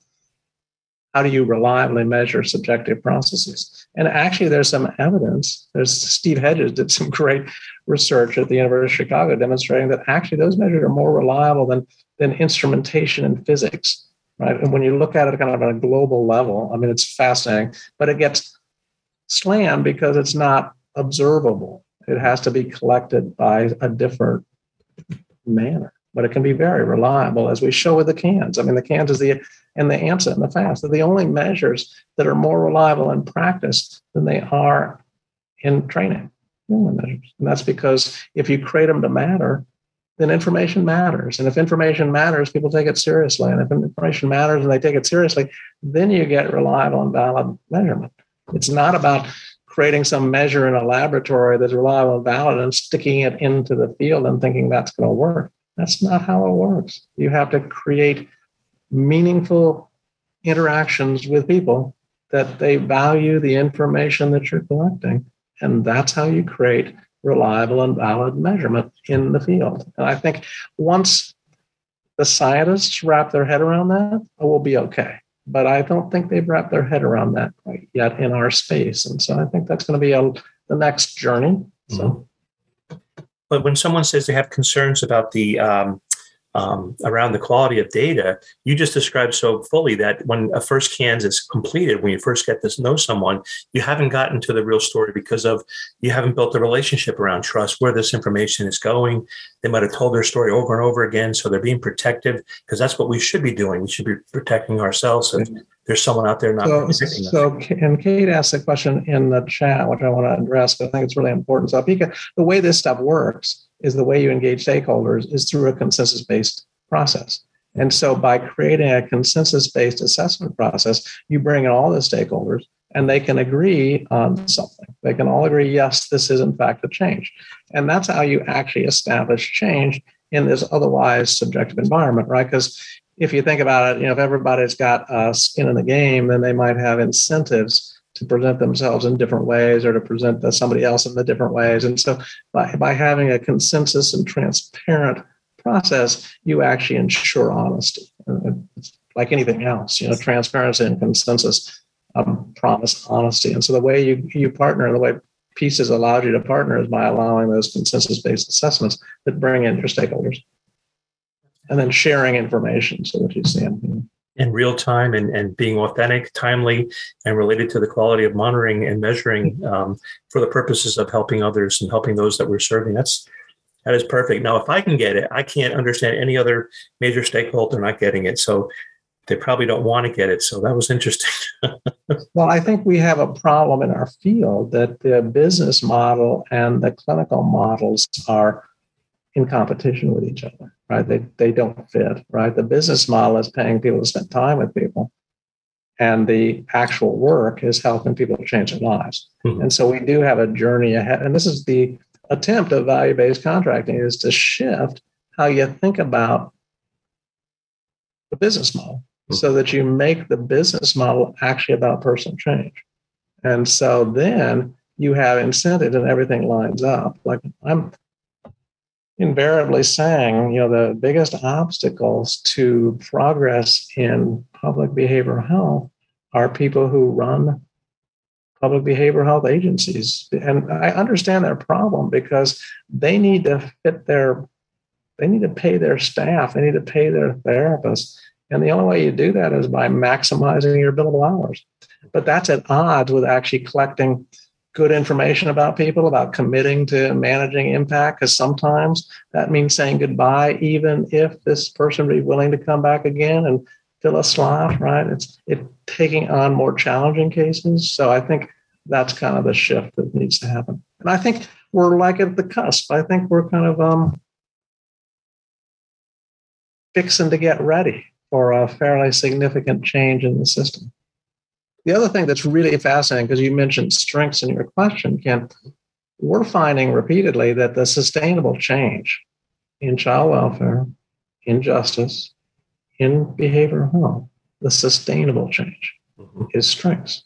how do you reliably measure subjective processes? And actually, there's some evidence. There's Steve Hedges did some great research at the University of Chicago demonstrating that actually those measures are more reliable than instrumentation in physics, right? And when you look at it kind of on a global level, I mean, it's fascinating, but it gets slammed because it's not observable. It has to be collected by a different manner, but it can be very reliable, as we show with the CANS. I mean, the CANS is and the ANSA and the FAST are the only measures that are more reliable in practice than they are in training. And that's because if you create them to matter, then information matters. And if information matters, people take it seriously. And if information matters and they take it seriously, then you get reliable and valid measurement. It's not about creating some measure in a laboratory that's reliable and valid and sticking it into the field and thinking that's going to work. That's not how it works. You have to create meaningful interactions with people that they value the information that you're collecting. And that's how you create reliable and valid measurement in the field. And I think once the scientists wrap their head around that, we'll be okay. But I don't think they've wrapped their head around that quite yet in our space. And so I think that's going to be the next journey. So. But when someone says they have concerns about the around the quality of data, you just described so fully that when a first CANS is completed, when you first get to know someone, you haven't gotten to the real story because of you haven't built the relationship around trust, where this information is going. They might have told their story over and over again, so they're being protective, because that's what we should be doing. We should be protecting ourselves if there's someone out there not protecting us. So, and Kate asked a question in the chat, which I want to address, but I think it's really important. So, Opeka, the way this stuff works is the way you engage stakeholders is through a consensus-based process. And so by creating a consensus-based assessment process, you bring in all the stakeholders and they can agree on something. They can all agree, yes, this is in fact a change. And that's how you actually establish change in this otherwise subjective environment, right? Because if you think about it, you know, if everybody's got skin in the game, then they might have incentives to present themselves in different ways or to present somebody else in the different ways. And so by having a consensus and transparent process, you actually ensure honesty. It's like anything else, you know, transparency and consensus promise honesty. And so the way you partner and the way pieces allow you to partner is by allowing those consensus-based assessments that bring in your stakeholders and then sharing information so that you see them. In real time and being authentic, timely, and related to the quality of monitoring and measuring for the purposes of helping others and helping those that we're serving. That is perfect. Now, if I can get it, I can't understand any other major stakeholder not getting it. So they probably don't want to get it. So that was interesting. Well, I think we have a problem in our field that the business model and the clinical models are in competition with each other, right? They don't fit, right? The business model is paying people to spend time with people, and the actual work is helping people to change their lives. Mm-hmm. And so we do have a journey ahead. And this is the attempt of value-based contracting, is to shift how you think about the business model, mm-hmm. so that you make the business model actually about personal change. And so then you have incentives and everything lines up. Like I'm invariably saying, you know, the biggest obstacles to progress in public behavioral health are people who run public behavioral health agencies. And I understand their problem, because they need to they need to pay their staff, they need to pay their therapists. And the only way you do that is by maximizing your billable hours. But that's at odds with actually collecting good information about people, about committing to managing impact, because sometimes that means saying goodbye, even if this person would be willing to come back again and fill a slot, right? It's taking on more challenging cases. So I think that's kind of the shift that needs to happen. And I think we're like at the cusp. I think we're kind of fixing to get ready for a fairly significant change in the system. The other thing that's really fascinating, because you mentioned strengths in your question, Ken, we're finding repeatedly that the sustainable change in child welfare, in justice, in behavioral health, the sustainable change is strengths,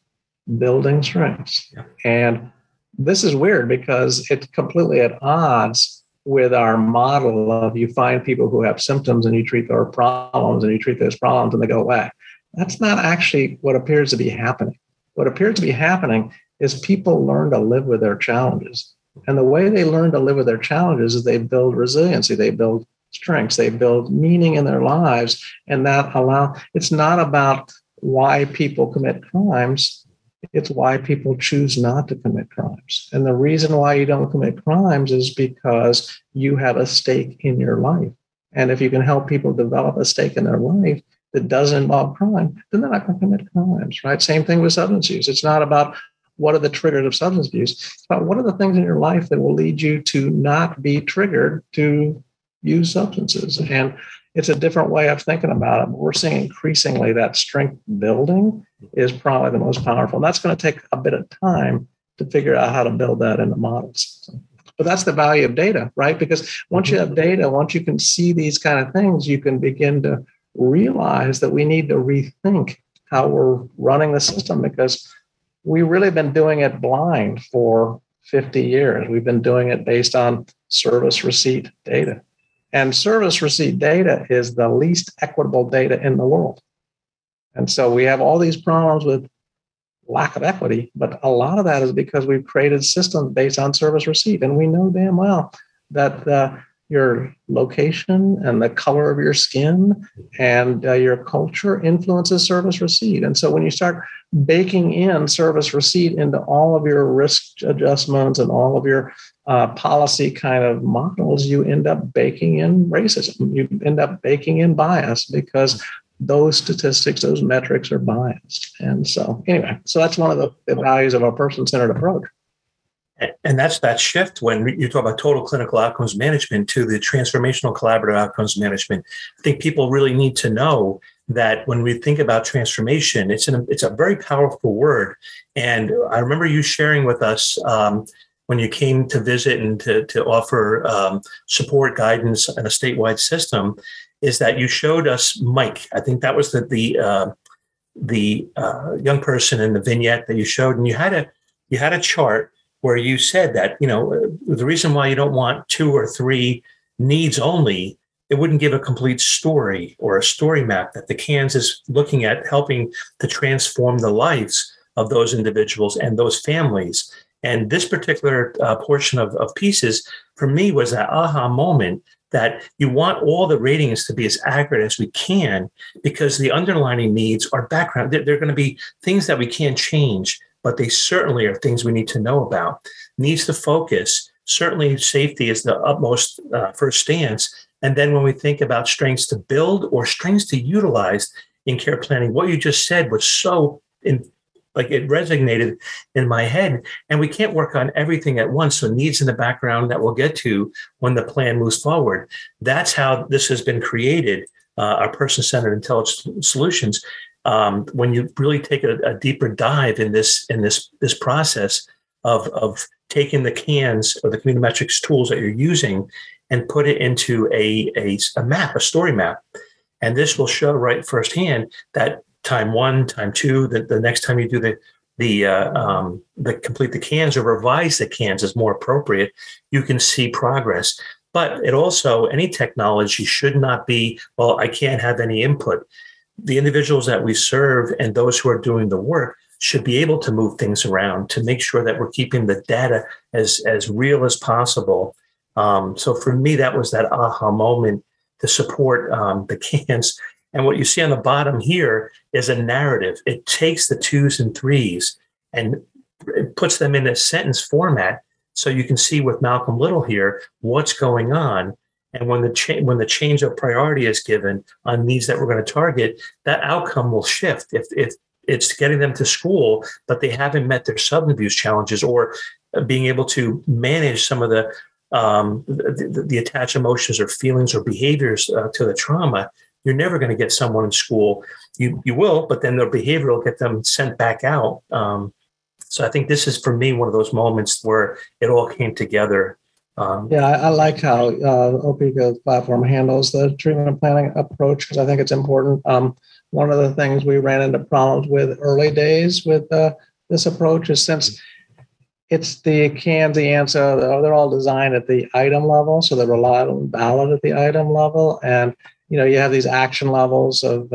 building strengths. Yeah. And this is weird because it's completely at odds with our model of you find people who have symptoms and you treat their problems and you treat those problems and they go away. That's not actually what appears to be happening. What appears to be happening is people learn to live with their challenges. And the way they learn to live with their challenges is they build resiliency, they build strengths, they build meaning in their lives. And that allows, it's not about why people commit crimes, it's why people choose not to commit crimes. And the reason why you don't commit crimes is because you have a stake in your life. And if you can help people develop a stake in their life that doesn't involve crime, then they're not going to commit crimes, right? Same thing with substance use. It's not about what are the triggers of substance abuse. It's about what are the things in your life that will lead you to not be triggered to use substances. And it's a different way of thinking about it. But we're seeing increasingly that strength building is probably the most powerful. And that's going to take a bit of time to figure out how to build that into models. So, but that's the value of data, right? Because once you have data, once you can see these kind of things, you can begin to realize that we need to rethink how we're running the system, because we really have been doing it blind for 50 years. We've been doing it based on service receipt data. And service receipt data is the least equitable data in the world. And so we have all these problems with lack of equity, but a lot of that is because we've created systems based on service receipt. And we know damn well that your location and the color of your skin and your culture influences service receipt. And so when you start baking in service receipt into all of your risk adjustments and all of your policy kind of models, you end up baking in racism. You end up baking in bias because those statistics, those metrics are biased. And so anyway, so that's one of the values of a person-centered approach. And that's that shift when you talk about total clinical outcomes management to the transformational collaborative outcomes management. I think people really need to know that when we think about transformation, it's a very powerful word. And I remember you sharing with us when you came to visit and to offer support, guidance in a statewide system, is that you showed us Mike. I think that was the young person in the vignette that you showed, and you had a chart where you said that, you know, the reason why you don't want 2 or 3 needs only, it wouldn't give a complete story or a story map that the CANS is looking at helping to transform the lives of those individuals and those families. And this particular portion of pieces for me was that aha moment that you want all the ratings to be as accurate as we can, because the underlying needs are background. They're going to be things that we can't change, but they certainly are things we need to know about. Needs to focus. Certainly safety is the utmost first stance. And then when we think about strengths to build or strengths to utilize in care planning, what you just said was so, it resonated in my head. And we can't work on everything at once. So needs in the background that we'll get to when the plan moves forward. That's how this has been created, our person-centered intelligence solutions. When you really take a deeper dive in this process of taking the CANS or the Communimetrics tools that you're using and put it into a map, a story map. And this will show right firsthand that time 1, time 2, that the next time you do the complete the CANS or revise the CANS is more appropriate, you can see progress. But it also, any technology should not be, well, I can't have any input. The individuals that we serve and those who are doing the work should be able to move things around to make sure that we're keeping the data as real as possible. So for me, that was that aha moment to support the CANS. And what you see on the bottom here is a narrative. It takes the 2s and 3s and it puts them in this sentence format. So you can see with Malcolm Little here, what's going on. And when the change of priority is given on needs that we're going to target, that outcome will shift. If it's getting them to school, but they haven't met their substance abuse challenges or being able to manage some of the attached emotions or feelings or behaviors to the trauma, you're never going to get someone in school. You will, but then their behavior will get them sent back out. So I think this is, for me, one of those moments where it all came together. I like how OPEKA's platform handles the treatment planning approach, because I think it's important. One of the things we ran into problems with early days with this approach is, since it's the CANS, the ANSA, they're all designed at the item level, so they're reliable and valid at the item level. And, you know, you have these action levels of,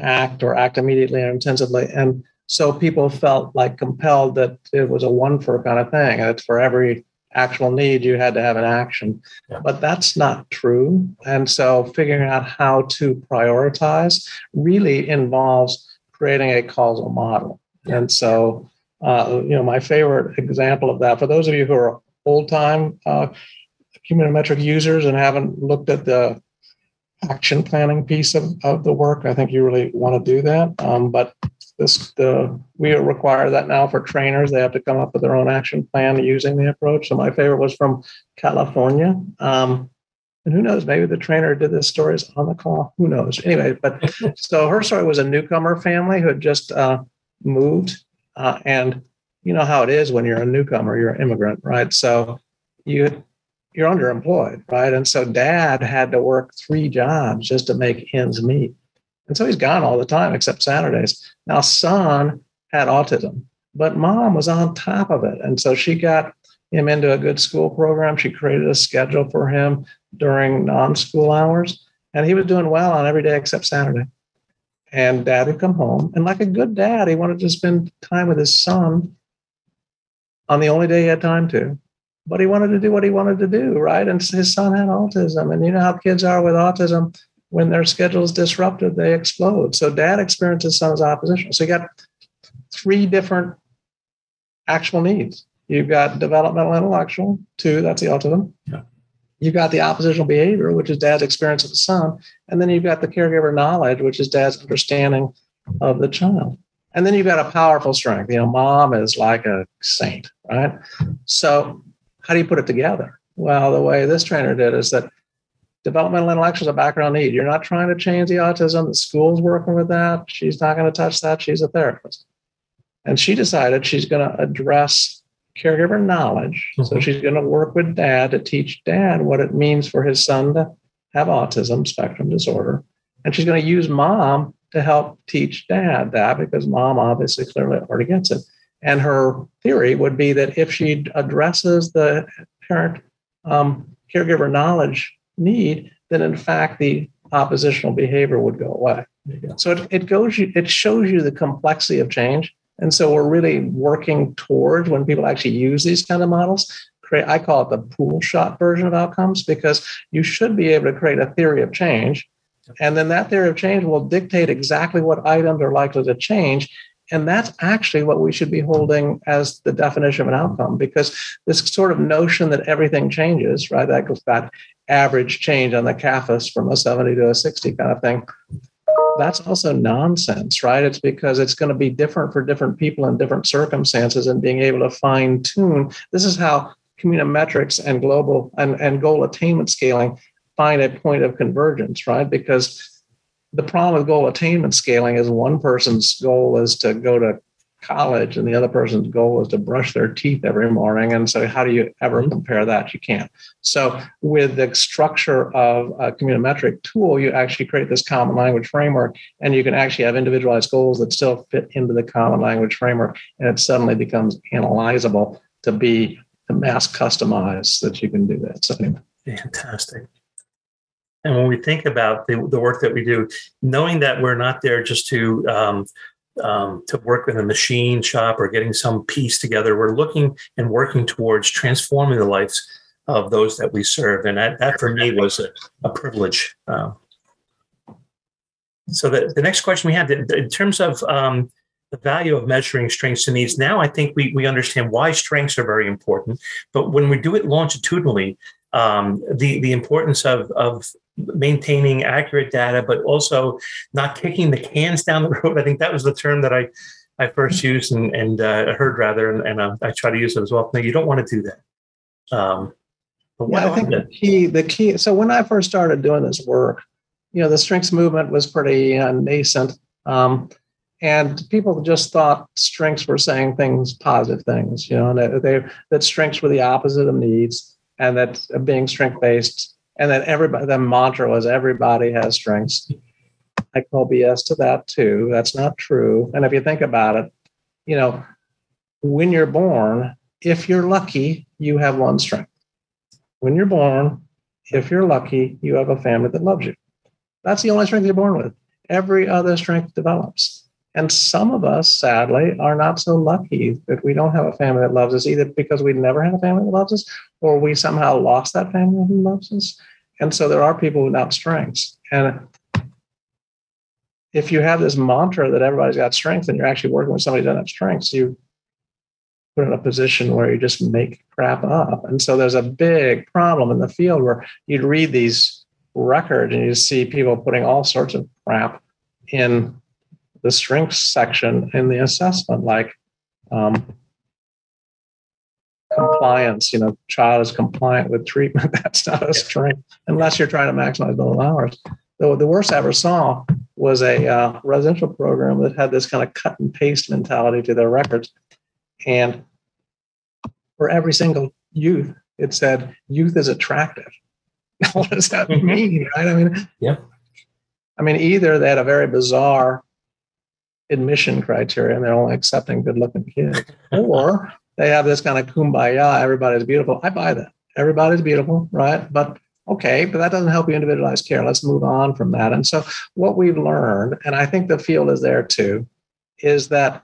act or act immediately or intensively. And so people felt like compelled that it was a one for kind of thing. And it's for every actual need, you had to have an action. Yeah. But that's not true. And so figuring out how to prioritize really involves creating a causal model. Yeah. And so, my favorite example of that, for those of you who are old-time communimetric users and haven't looked at the action planning piece of the work, I think you really want to do that. We require that now for trainers. They have to come up with their own action plan using the approach. So my favorite was from California. And who knows, maybe the trainer did this story on the call. Who knows? Anyway, but so her story was a newcomer family who had just moved. And you know how it is when you're a newcomer, you're an immigrant, right? So you're underemployed, right? And so dad had to work 3 jobs just to make ends meet. And so he's gone all the time except Saturdays. Now, son had autism, but mom was on top of it. And so she got him into a good school program. She created a schedule for him during non-school hours. And he was doing well on every day except Saturday. And dad would come home. And like a good dad, he wanted to spend time with his son on the only day he had time to. But he wanted to do what he wanted to do, right? And his son had autism. And you know how kids are with autism. When their schedule is disrupted, they explode. So dad experiences son's opposition. So you got 3 different actual needs. You've got developmental intellectual, 2, that's the autism. Yeah. You've got the oppositional behavior, which is dad's experience of the son. And then you've got the caregiver knowledge, which is dad's understanding of the child. And then you've got a powerful strength. You know, mom is like a saint, right? So how do you put it together? Well, the way this trainer did is that developmental intellectual is a background need. You're not trying to change the autism. The school's working with that. She's not going to touch that. She's a therapist. And she decided she's going to address caregiver knowledge. Mm-hmm. So she's going to work with dad to teach dad what it means for his son to have autism spectrum disorder. And she's going to use mom to help teach dad that, because mom obviously clearly already gets it. And her theory would be that if she addresses the parent caregiver knowledge need, then in fact the oppositional behavior would go away. Yeah. So it shows you the complexity of change. And so we're really working towards, when people actually use these kind of models, I call it the pool shot version of outcomes, because you should be able to create a theory of change. And then that theory of change will dictate exactly what items are likely to change. And that's actually what we should be holding as the definition of an outcome, because this sort of notion that everything changes, right? That goes back average change on the CAFAS from a 70 to a 60 kind of thing. That's also nonsense, right? It's because it's going to be different for different people in different circumstances, and being able to fine tune. This is how communimetrics and global and goal attainment scaling find a point of convergence, right? Because the problem with goal attainment scaling is one person's goal is to go to college and the other person's goal is to brush their teeth every morning. And so how do you ever compare that? You can't. So with the structure of a communimetric tool, you actually create this common language framework, and you can actually have individualized goals that still fit into the common language framework. And it suddenly becomes analyzable to mass customize that you can do that. So anyway. Fantastic. And when we think about the work that we do, knowing that we're not there just to work in a machine shop or getting some piece together, we're looking and working towards transforming the lives of those that we serve. And that for me was a privilege. So the next question we had, in terms of the value of measuring strengths and needs. Now I think we understand why strengths are very important, but when we do it longitudinally, the importance of maintaining accurate data, but also not kicking the cans down the road. I think that was the term that I first used and heard rather, and I try to use it as well. No, you don't want to do that. I think the key. So when I first started doing this work, the strengths movement was pretty nascent. And people just thought strengths were saying things, positive things, and that strengths were the opposite of needs, and that being strength-based, and that the mantra was everybody has strengths. I call BS to that too. That's not true. And if you think about it, when you're born, if you're lucky, you have one strength. When you're born, if you're lucky, you have a family that loves you. That's the only strength you're born with. Every other strength develops. And some of us, sadly, are not so lucky that we don't have a family that loves us, either because we never had a family that loves us, or we somehow lost that family who loves us. And so there are people without strengths. And if you have this mantra that everybody's got strength, and you're actually working with somebody who doesn't have strengths, you put in a position where you just make crap up. And so there's a big problem in the field where you'd read these records and you see people putting all sorts of crap in the strengths section in the assessment, like compliance, child is compliant with treatment. That's not a strength, unless you're trying to maximize billable hours. The worst I ever saw was a residential program that had this kind of cut and paste mentality to their records. And for every single youth, it said, youth is attractive. What does that mean, right? I mean, either they had a very bizarre admission criteria and they're only accepting good-looking kids, or they have this kind of kumbaya, everybody's beautiful. I buy that. Everybody's beautiful, right? But that doesn't help you individualize care. Let's move on from that. And so what we've learned, and I think the field is there too, is that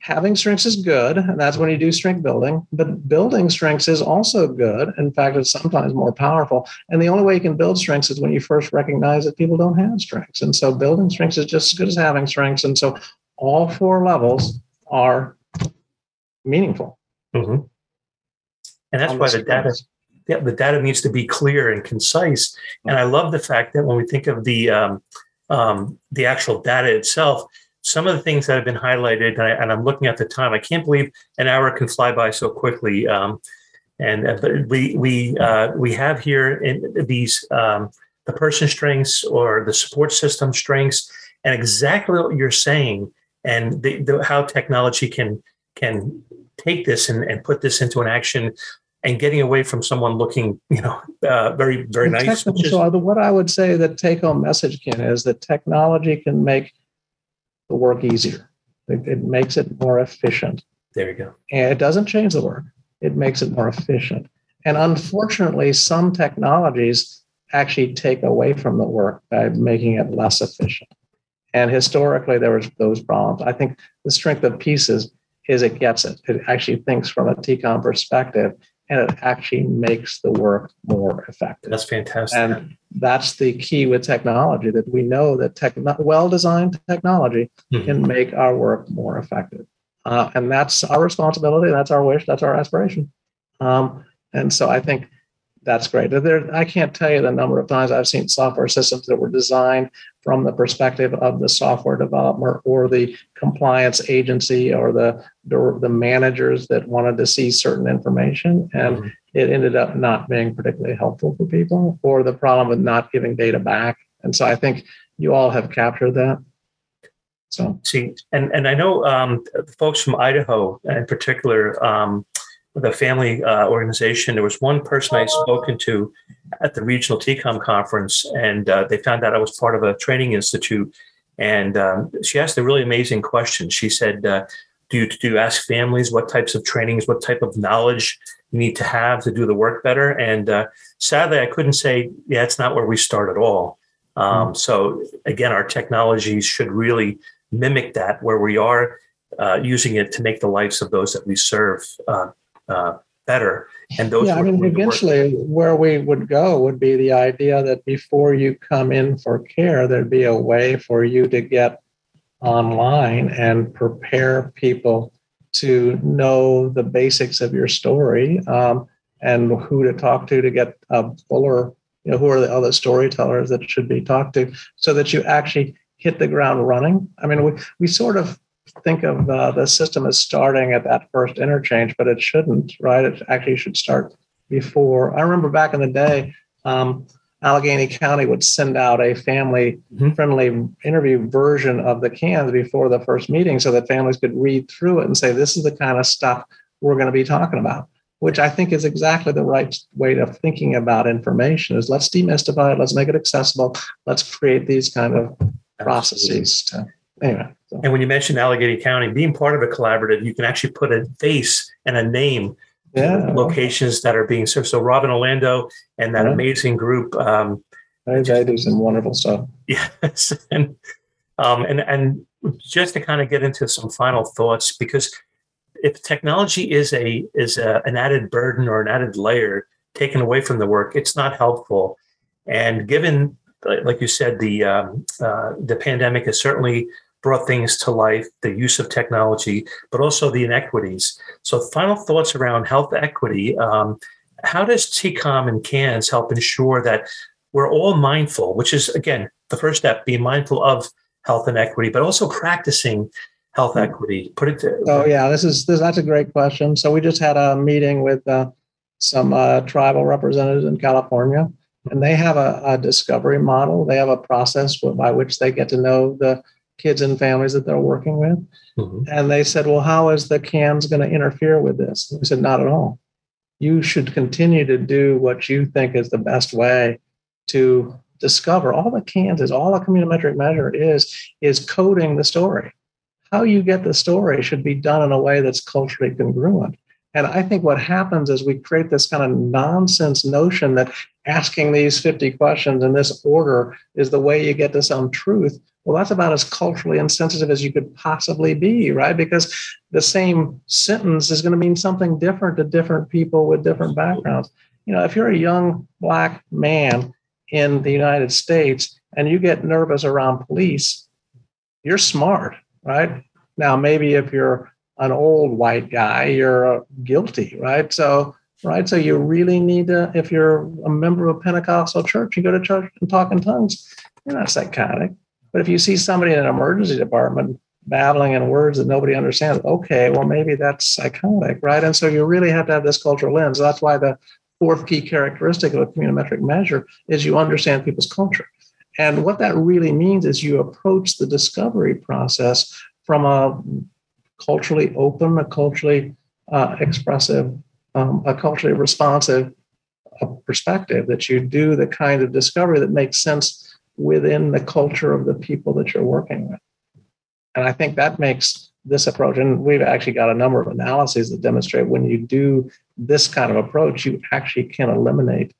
having strengths is good, and that's when you do strength building, but building strengths is also good. In fact, it's sometimes more powerful. And the only way you can build strengths is when you first recognize that people don't have strengths. And so building strengths is just as good as having strengths. And so all four levels are meaningful. Mm-hmm. And that's why the data needs to be clear and concise. Mm-hmm. And I love the fact that when we think of the actual data itself, some of the things that have been highlighted, and I'm looking at the time, I can't believe an hour can fly by so quickly. But we have here in these the person strengths or the support system strengths, and exactly what you're saying, and how technology can take this and put this into an action, and getting away from someone looking, very very nice. So what I would say that take home message, Ken, is that technology can make the work easier. It makes it more efficient. There you go. And it doesn't change the work. It makes it more efficient. And unfortunately, some technologies actually take away from the work by making it less efficient. And historically, there was those problems. I think the strength of pieces is it gets it. It actually thinks from a TCOM perspective, and it actually makes the work more effective. That's fantastic. And that's the key with technology, that we know that well-designed technology can make our work more effective. And that's our responsibility. That's our wish. That's our aspiration. And so I think that's great. I can't tell you the number of times I've seen software systems that were designed from the perspective of the software developer or the compliance agency or the managers that wanted to see certain information. And it ended up not being particularly helpful for people, or the problem with not giving data back. And so I think you all have captured that. So see, and I know folks from Idaho in particular, the family organization, there was one person I had spoken to at the regional TCOM conference, and they found out I was part of a training institute. And she asked a really amazing question. She said, do you ask families what types of trainings, what type of knowledge you need to have to do the work better? And sadly, I couldn't say, it's not where we start at all. So again, our technologies should really mimic that, where we are using it to make the lives of those that we serve better. And those eventually where we would go would be the idea that before you come in for care, there'd be a way for you to get online and prepare people to know the basics of your story and who to talk to get a fuller, you know, who are the other storytellers that should be talked to so that you actually hit the ground running. I mean, we sort of think of the system as starting at that first interchange, but it shouldn't, right? It actually should start before. I remember back in the day, Allegheny County would send out a family-friendly interview version of the CANS before the first meeting so that families could read through it and say, this is the kind of stuff we're going to be talking about, which I think is exactly the right way of thinking about information is let's demystify it, let's make it accessible, let's create these kind of processes. Anyway. And when you mentioned Allegheny County, being part of a collaborative, you can actually put a face and a name locations that are being served. So Robin Orlando and that amazing group. They do some wonderful stuff. Yes. And just to kind of get into some final thoughts, because if technology is an added burden or an added layer taken away from the work, it's not helpful. And given, like you said, the pandemic has certainly brought things to life, the use of technology, but also the inequities. So final thoughts around health equity. How does TCOM and CANS help ensure that we're all mindful, which is, again, the first step, being mindful of health inequity, but also practicing health equity? That's a great question. So we just had a meeting with some tribal representatives in California, and they have a discovery model. They have a process by which they get to know the kids and families that they're working with. Mm-hmm. And they said, well, how is the CANS going to interfere with this? And we said, not at all. You should continue to do what you think is the best way to discover. All the CANS is, all a communimetric measure is coding the story. How you get the story should be done in a way that's culturally congruent. And I think what happens is we create this kind of nonsense notion that asking these 50 questions in this order is the way you get to some truth. Well, that's about as culturally insensitive as you could possibly be, right? Because the same sentence is going to mean something different to different people with different backgrounds. You know, if you're a young Black man in the United States and you get nervous around police, you're smart, right? Now, maybe if you're an old white guy, you're guilty, right? So you really need to, if you're a member of a Pentecostal church, you go to church and talk in tongues, you're not psychotic. But if you see somebody in an emergency department babbling in words that nobody understands, okay, well, maybe that's psychotic, right? And so you really have to have this cultural lens. That's why the fourth key characteristic of a communimetric measure is you understand people's culture. And what that really means is you approach the discovery process from a culturally open, a culturally expressive, a culturally responsive perspective, that you do the kind of discovery that makes sense within the culture of the people that you're working with. And I think that makes this approach, and we've actually got a number of analyses that demonstrate when you do this kind of approach, you actually can eliminate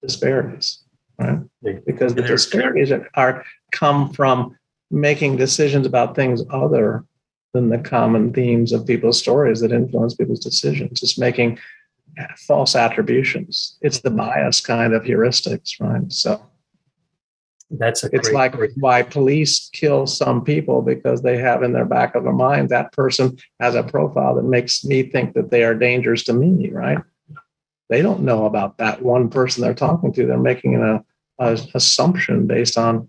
disparities, right? Because the disparities come from making decisions about things other than the common themes of people's stories that influence people's decisions. It's making false attributions. It's the bias kind of heuristics, right? So it's like why police kill some people, because they have in their back of their mind, that person has a profile that makes me think that they are dangerous to me, right? They don't know about that one person they're talking to. They're making an assumption based on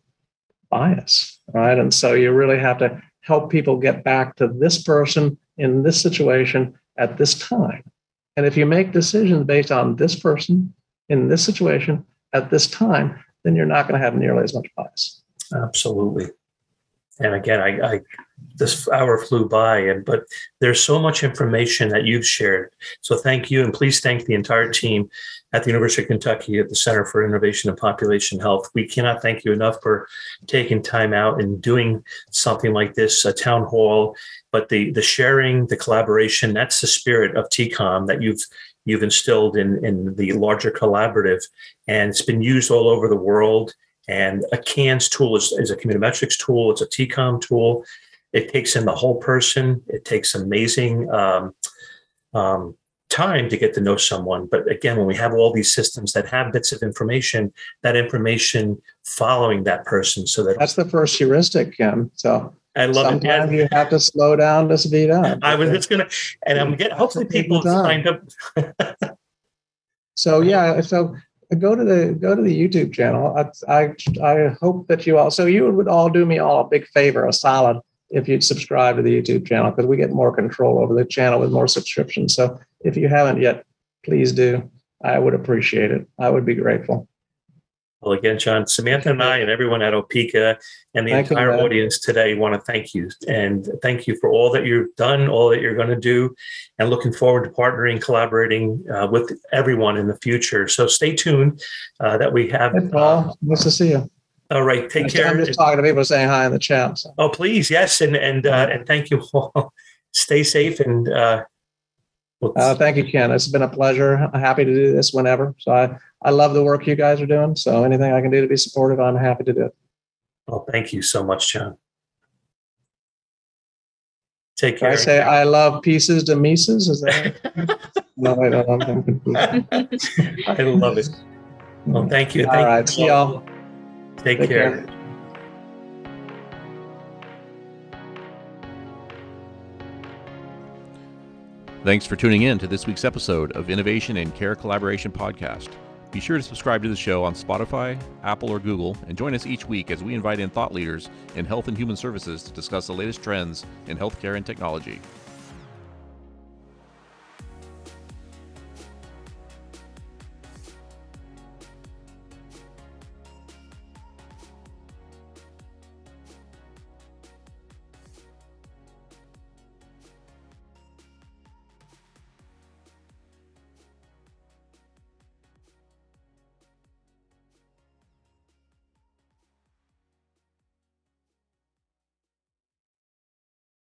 bias, right? And so you really have to help people get back to this person in this situation at this time. And if you make decisions based on this person in this situation at this time, then you're not going to have nearly as much bias. Absolutely. And again, I this hour flew by, but there's so much information that you've shared. So thank you, and please thank the entire team at the University of Kentucky at the Center for Innovation in Population Health. We cannot thank you enough for taking time out and doing something like this, a town hall. But the sharing, the collaboration, that's the spirit of TCOM that you've instilled in the larger collaborative, and it's been used all over the world. And a CANS tool is a Communimetrics tool. It's a TCOM tool. It takes in the whole person. It takes amazing time to get to know someone. But again, when we have all these systems that have bits of information, that information following that person. So that's the first heuristic, Kim. So I love it. Sometimes you have to slow down to speed up. I was just going to, and I'm getting, hopefully people signed up. So go to the YouTube channel. I hope that you all, so you would all do me all a big favor, a solid, if you'd subscribe to the YouTube channel, because we get more control over the channel with more subscriptions. So if you haven't yet, please do. I would appreciate it. I would be grateful. Well, again, John, Samantha and I and everyone at OPEKA and the entire audience today want to thank you. And thank you for all that you've done, all that you're going to do, and looking forward to partnering, collaborating with everyone in the future. So stay tuned that we have. Hey, Paul, nice to see you. All right. Take care. I'm just talking to people saying hi in the chat. So. Oh, please. Yes. And thank you all. Stay safe. And thank you, Ken. It's been a pleasure. I'm happy to do this whenever. So I love the work you guys are doing. So anything I can do to be supportive, I'm happy to do it. Well, thank you so much, John. Take care. I say I love pieces to Mises. Is that? No, I don't. I'm confused. I love it. Well, thank you. All right. See y'all. Take care. Thanks for tuning in to this week's episode of Innovation and Care Collaboration Podcast. Be sure to subscribe to the show on Spotify, Apple, or Google, and join us each week as we invite in thought leaders in health and human services to discuss the latest trends in healthcare and technology.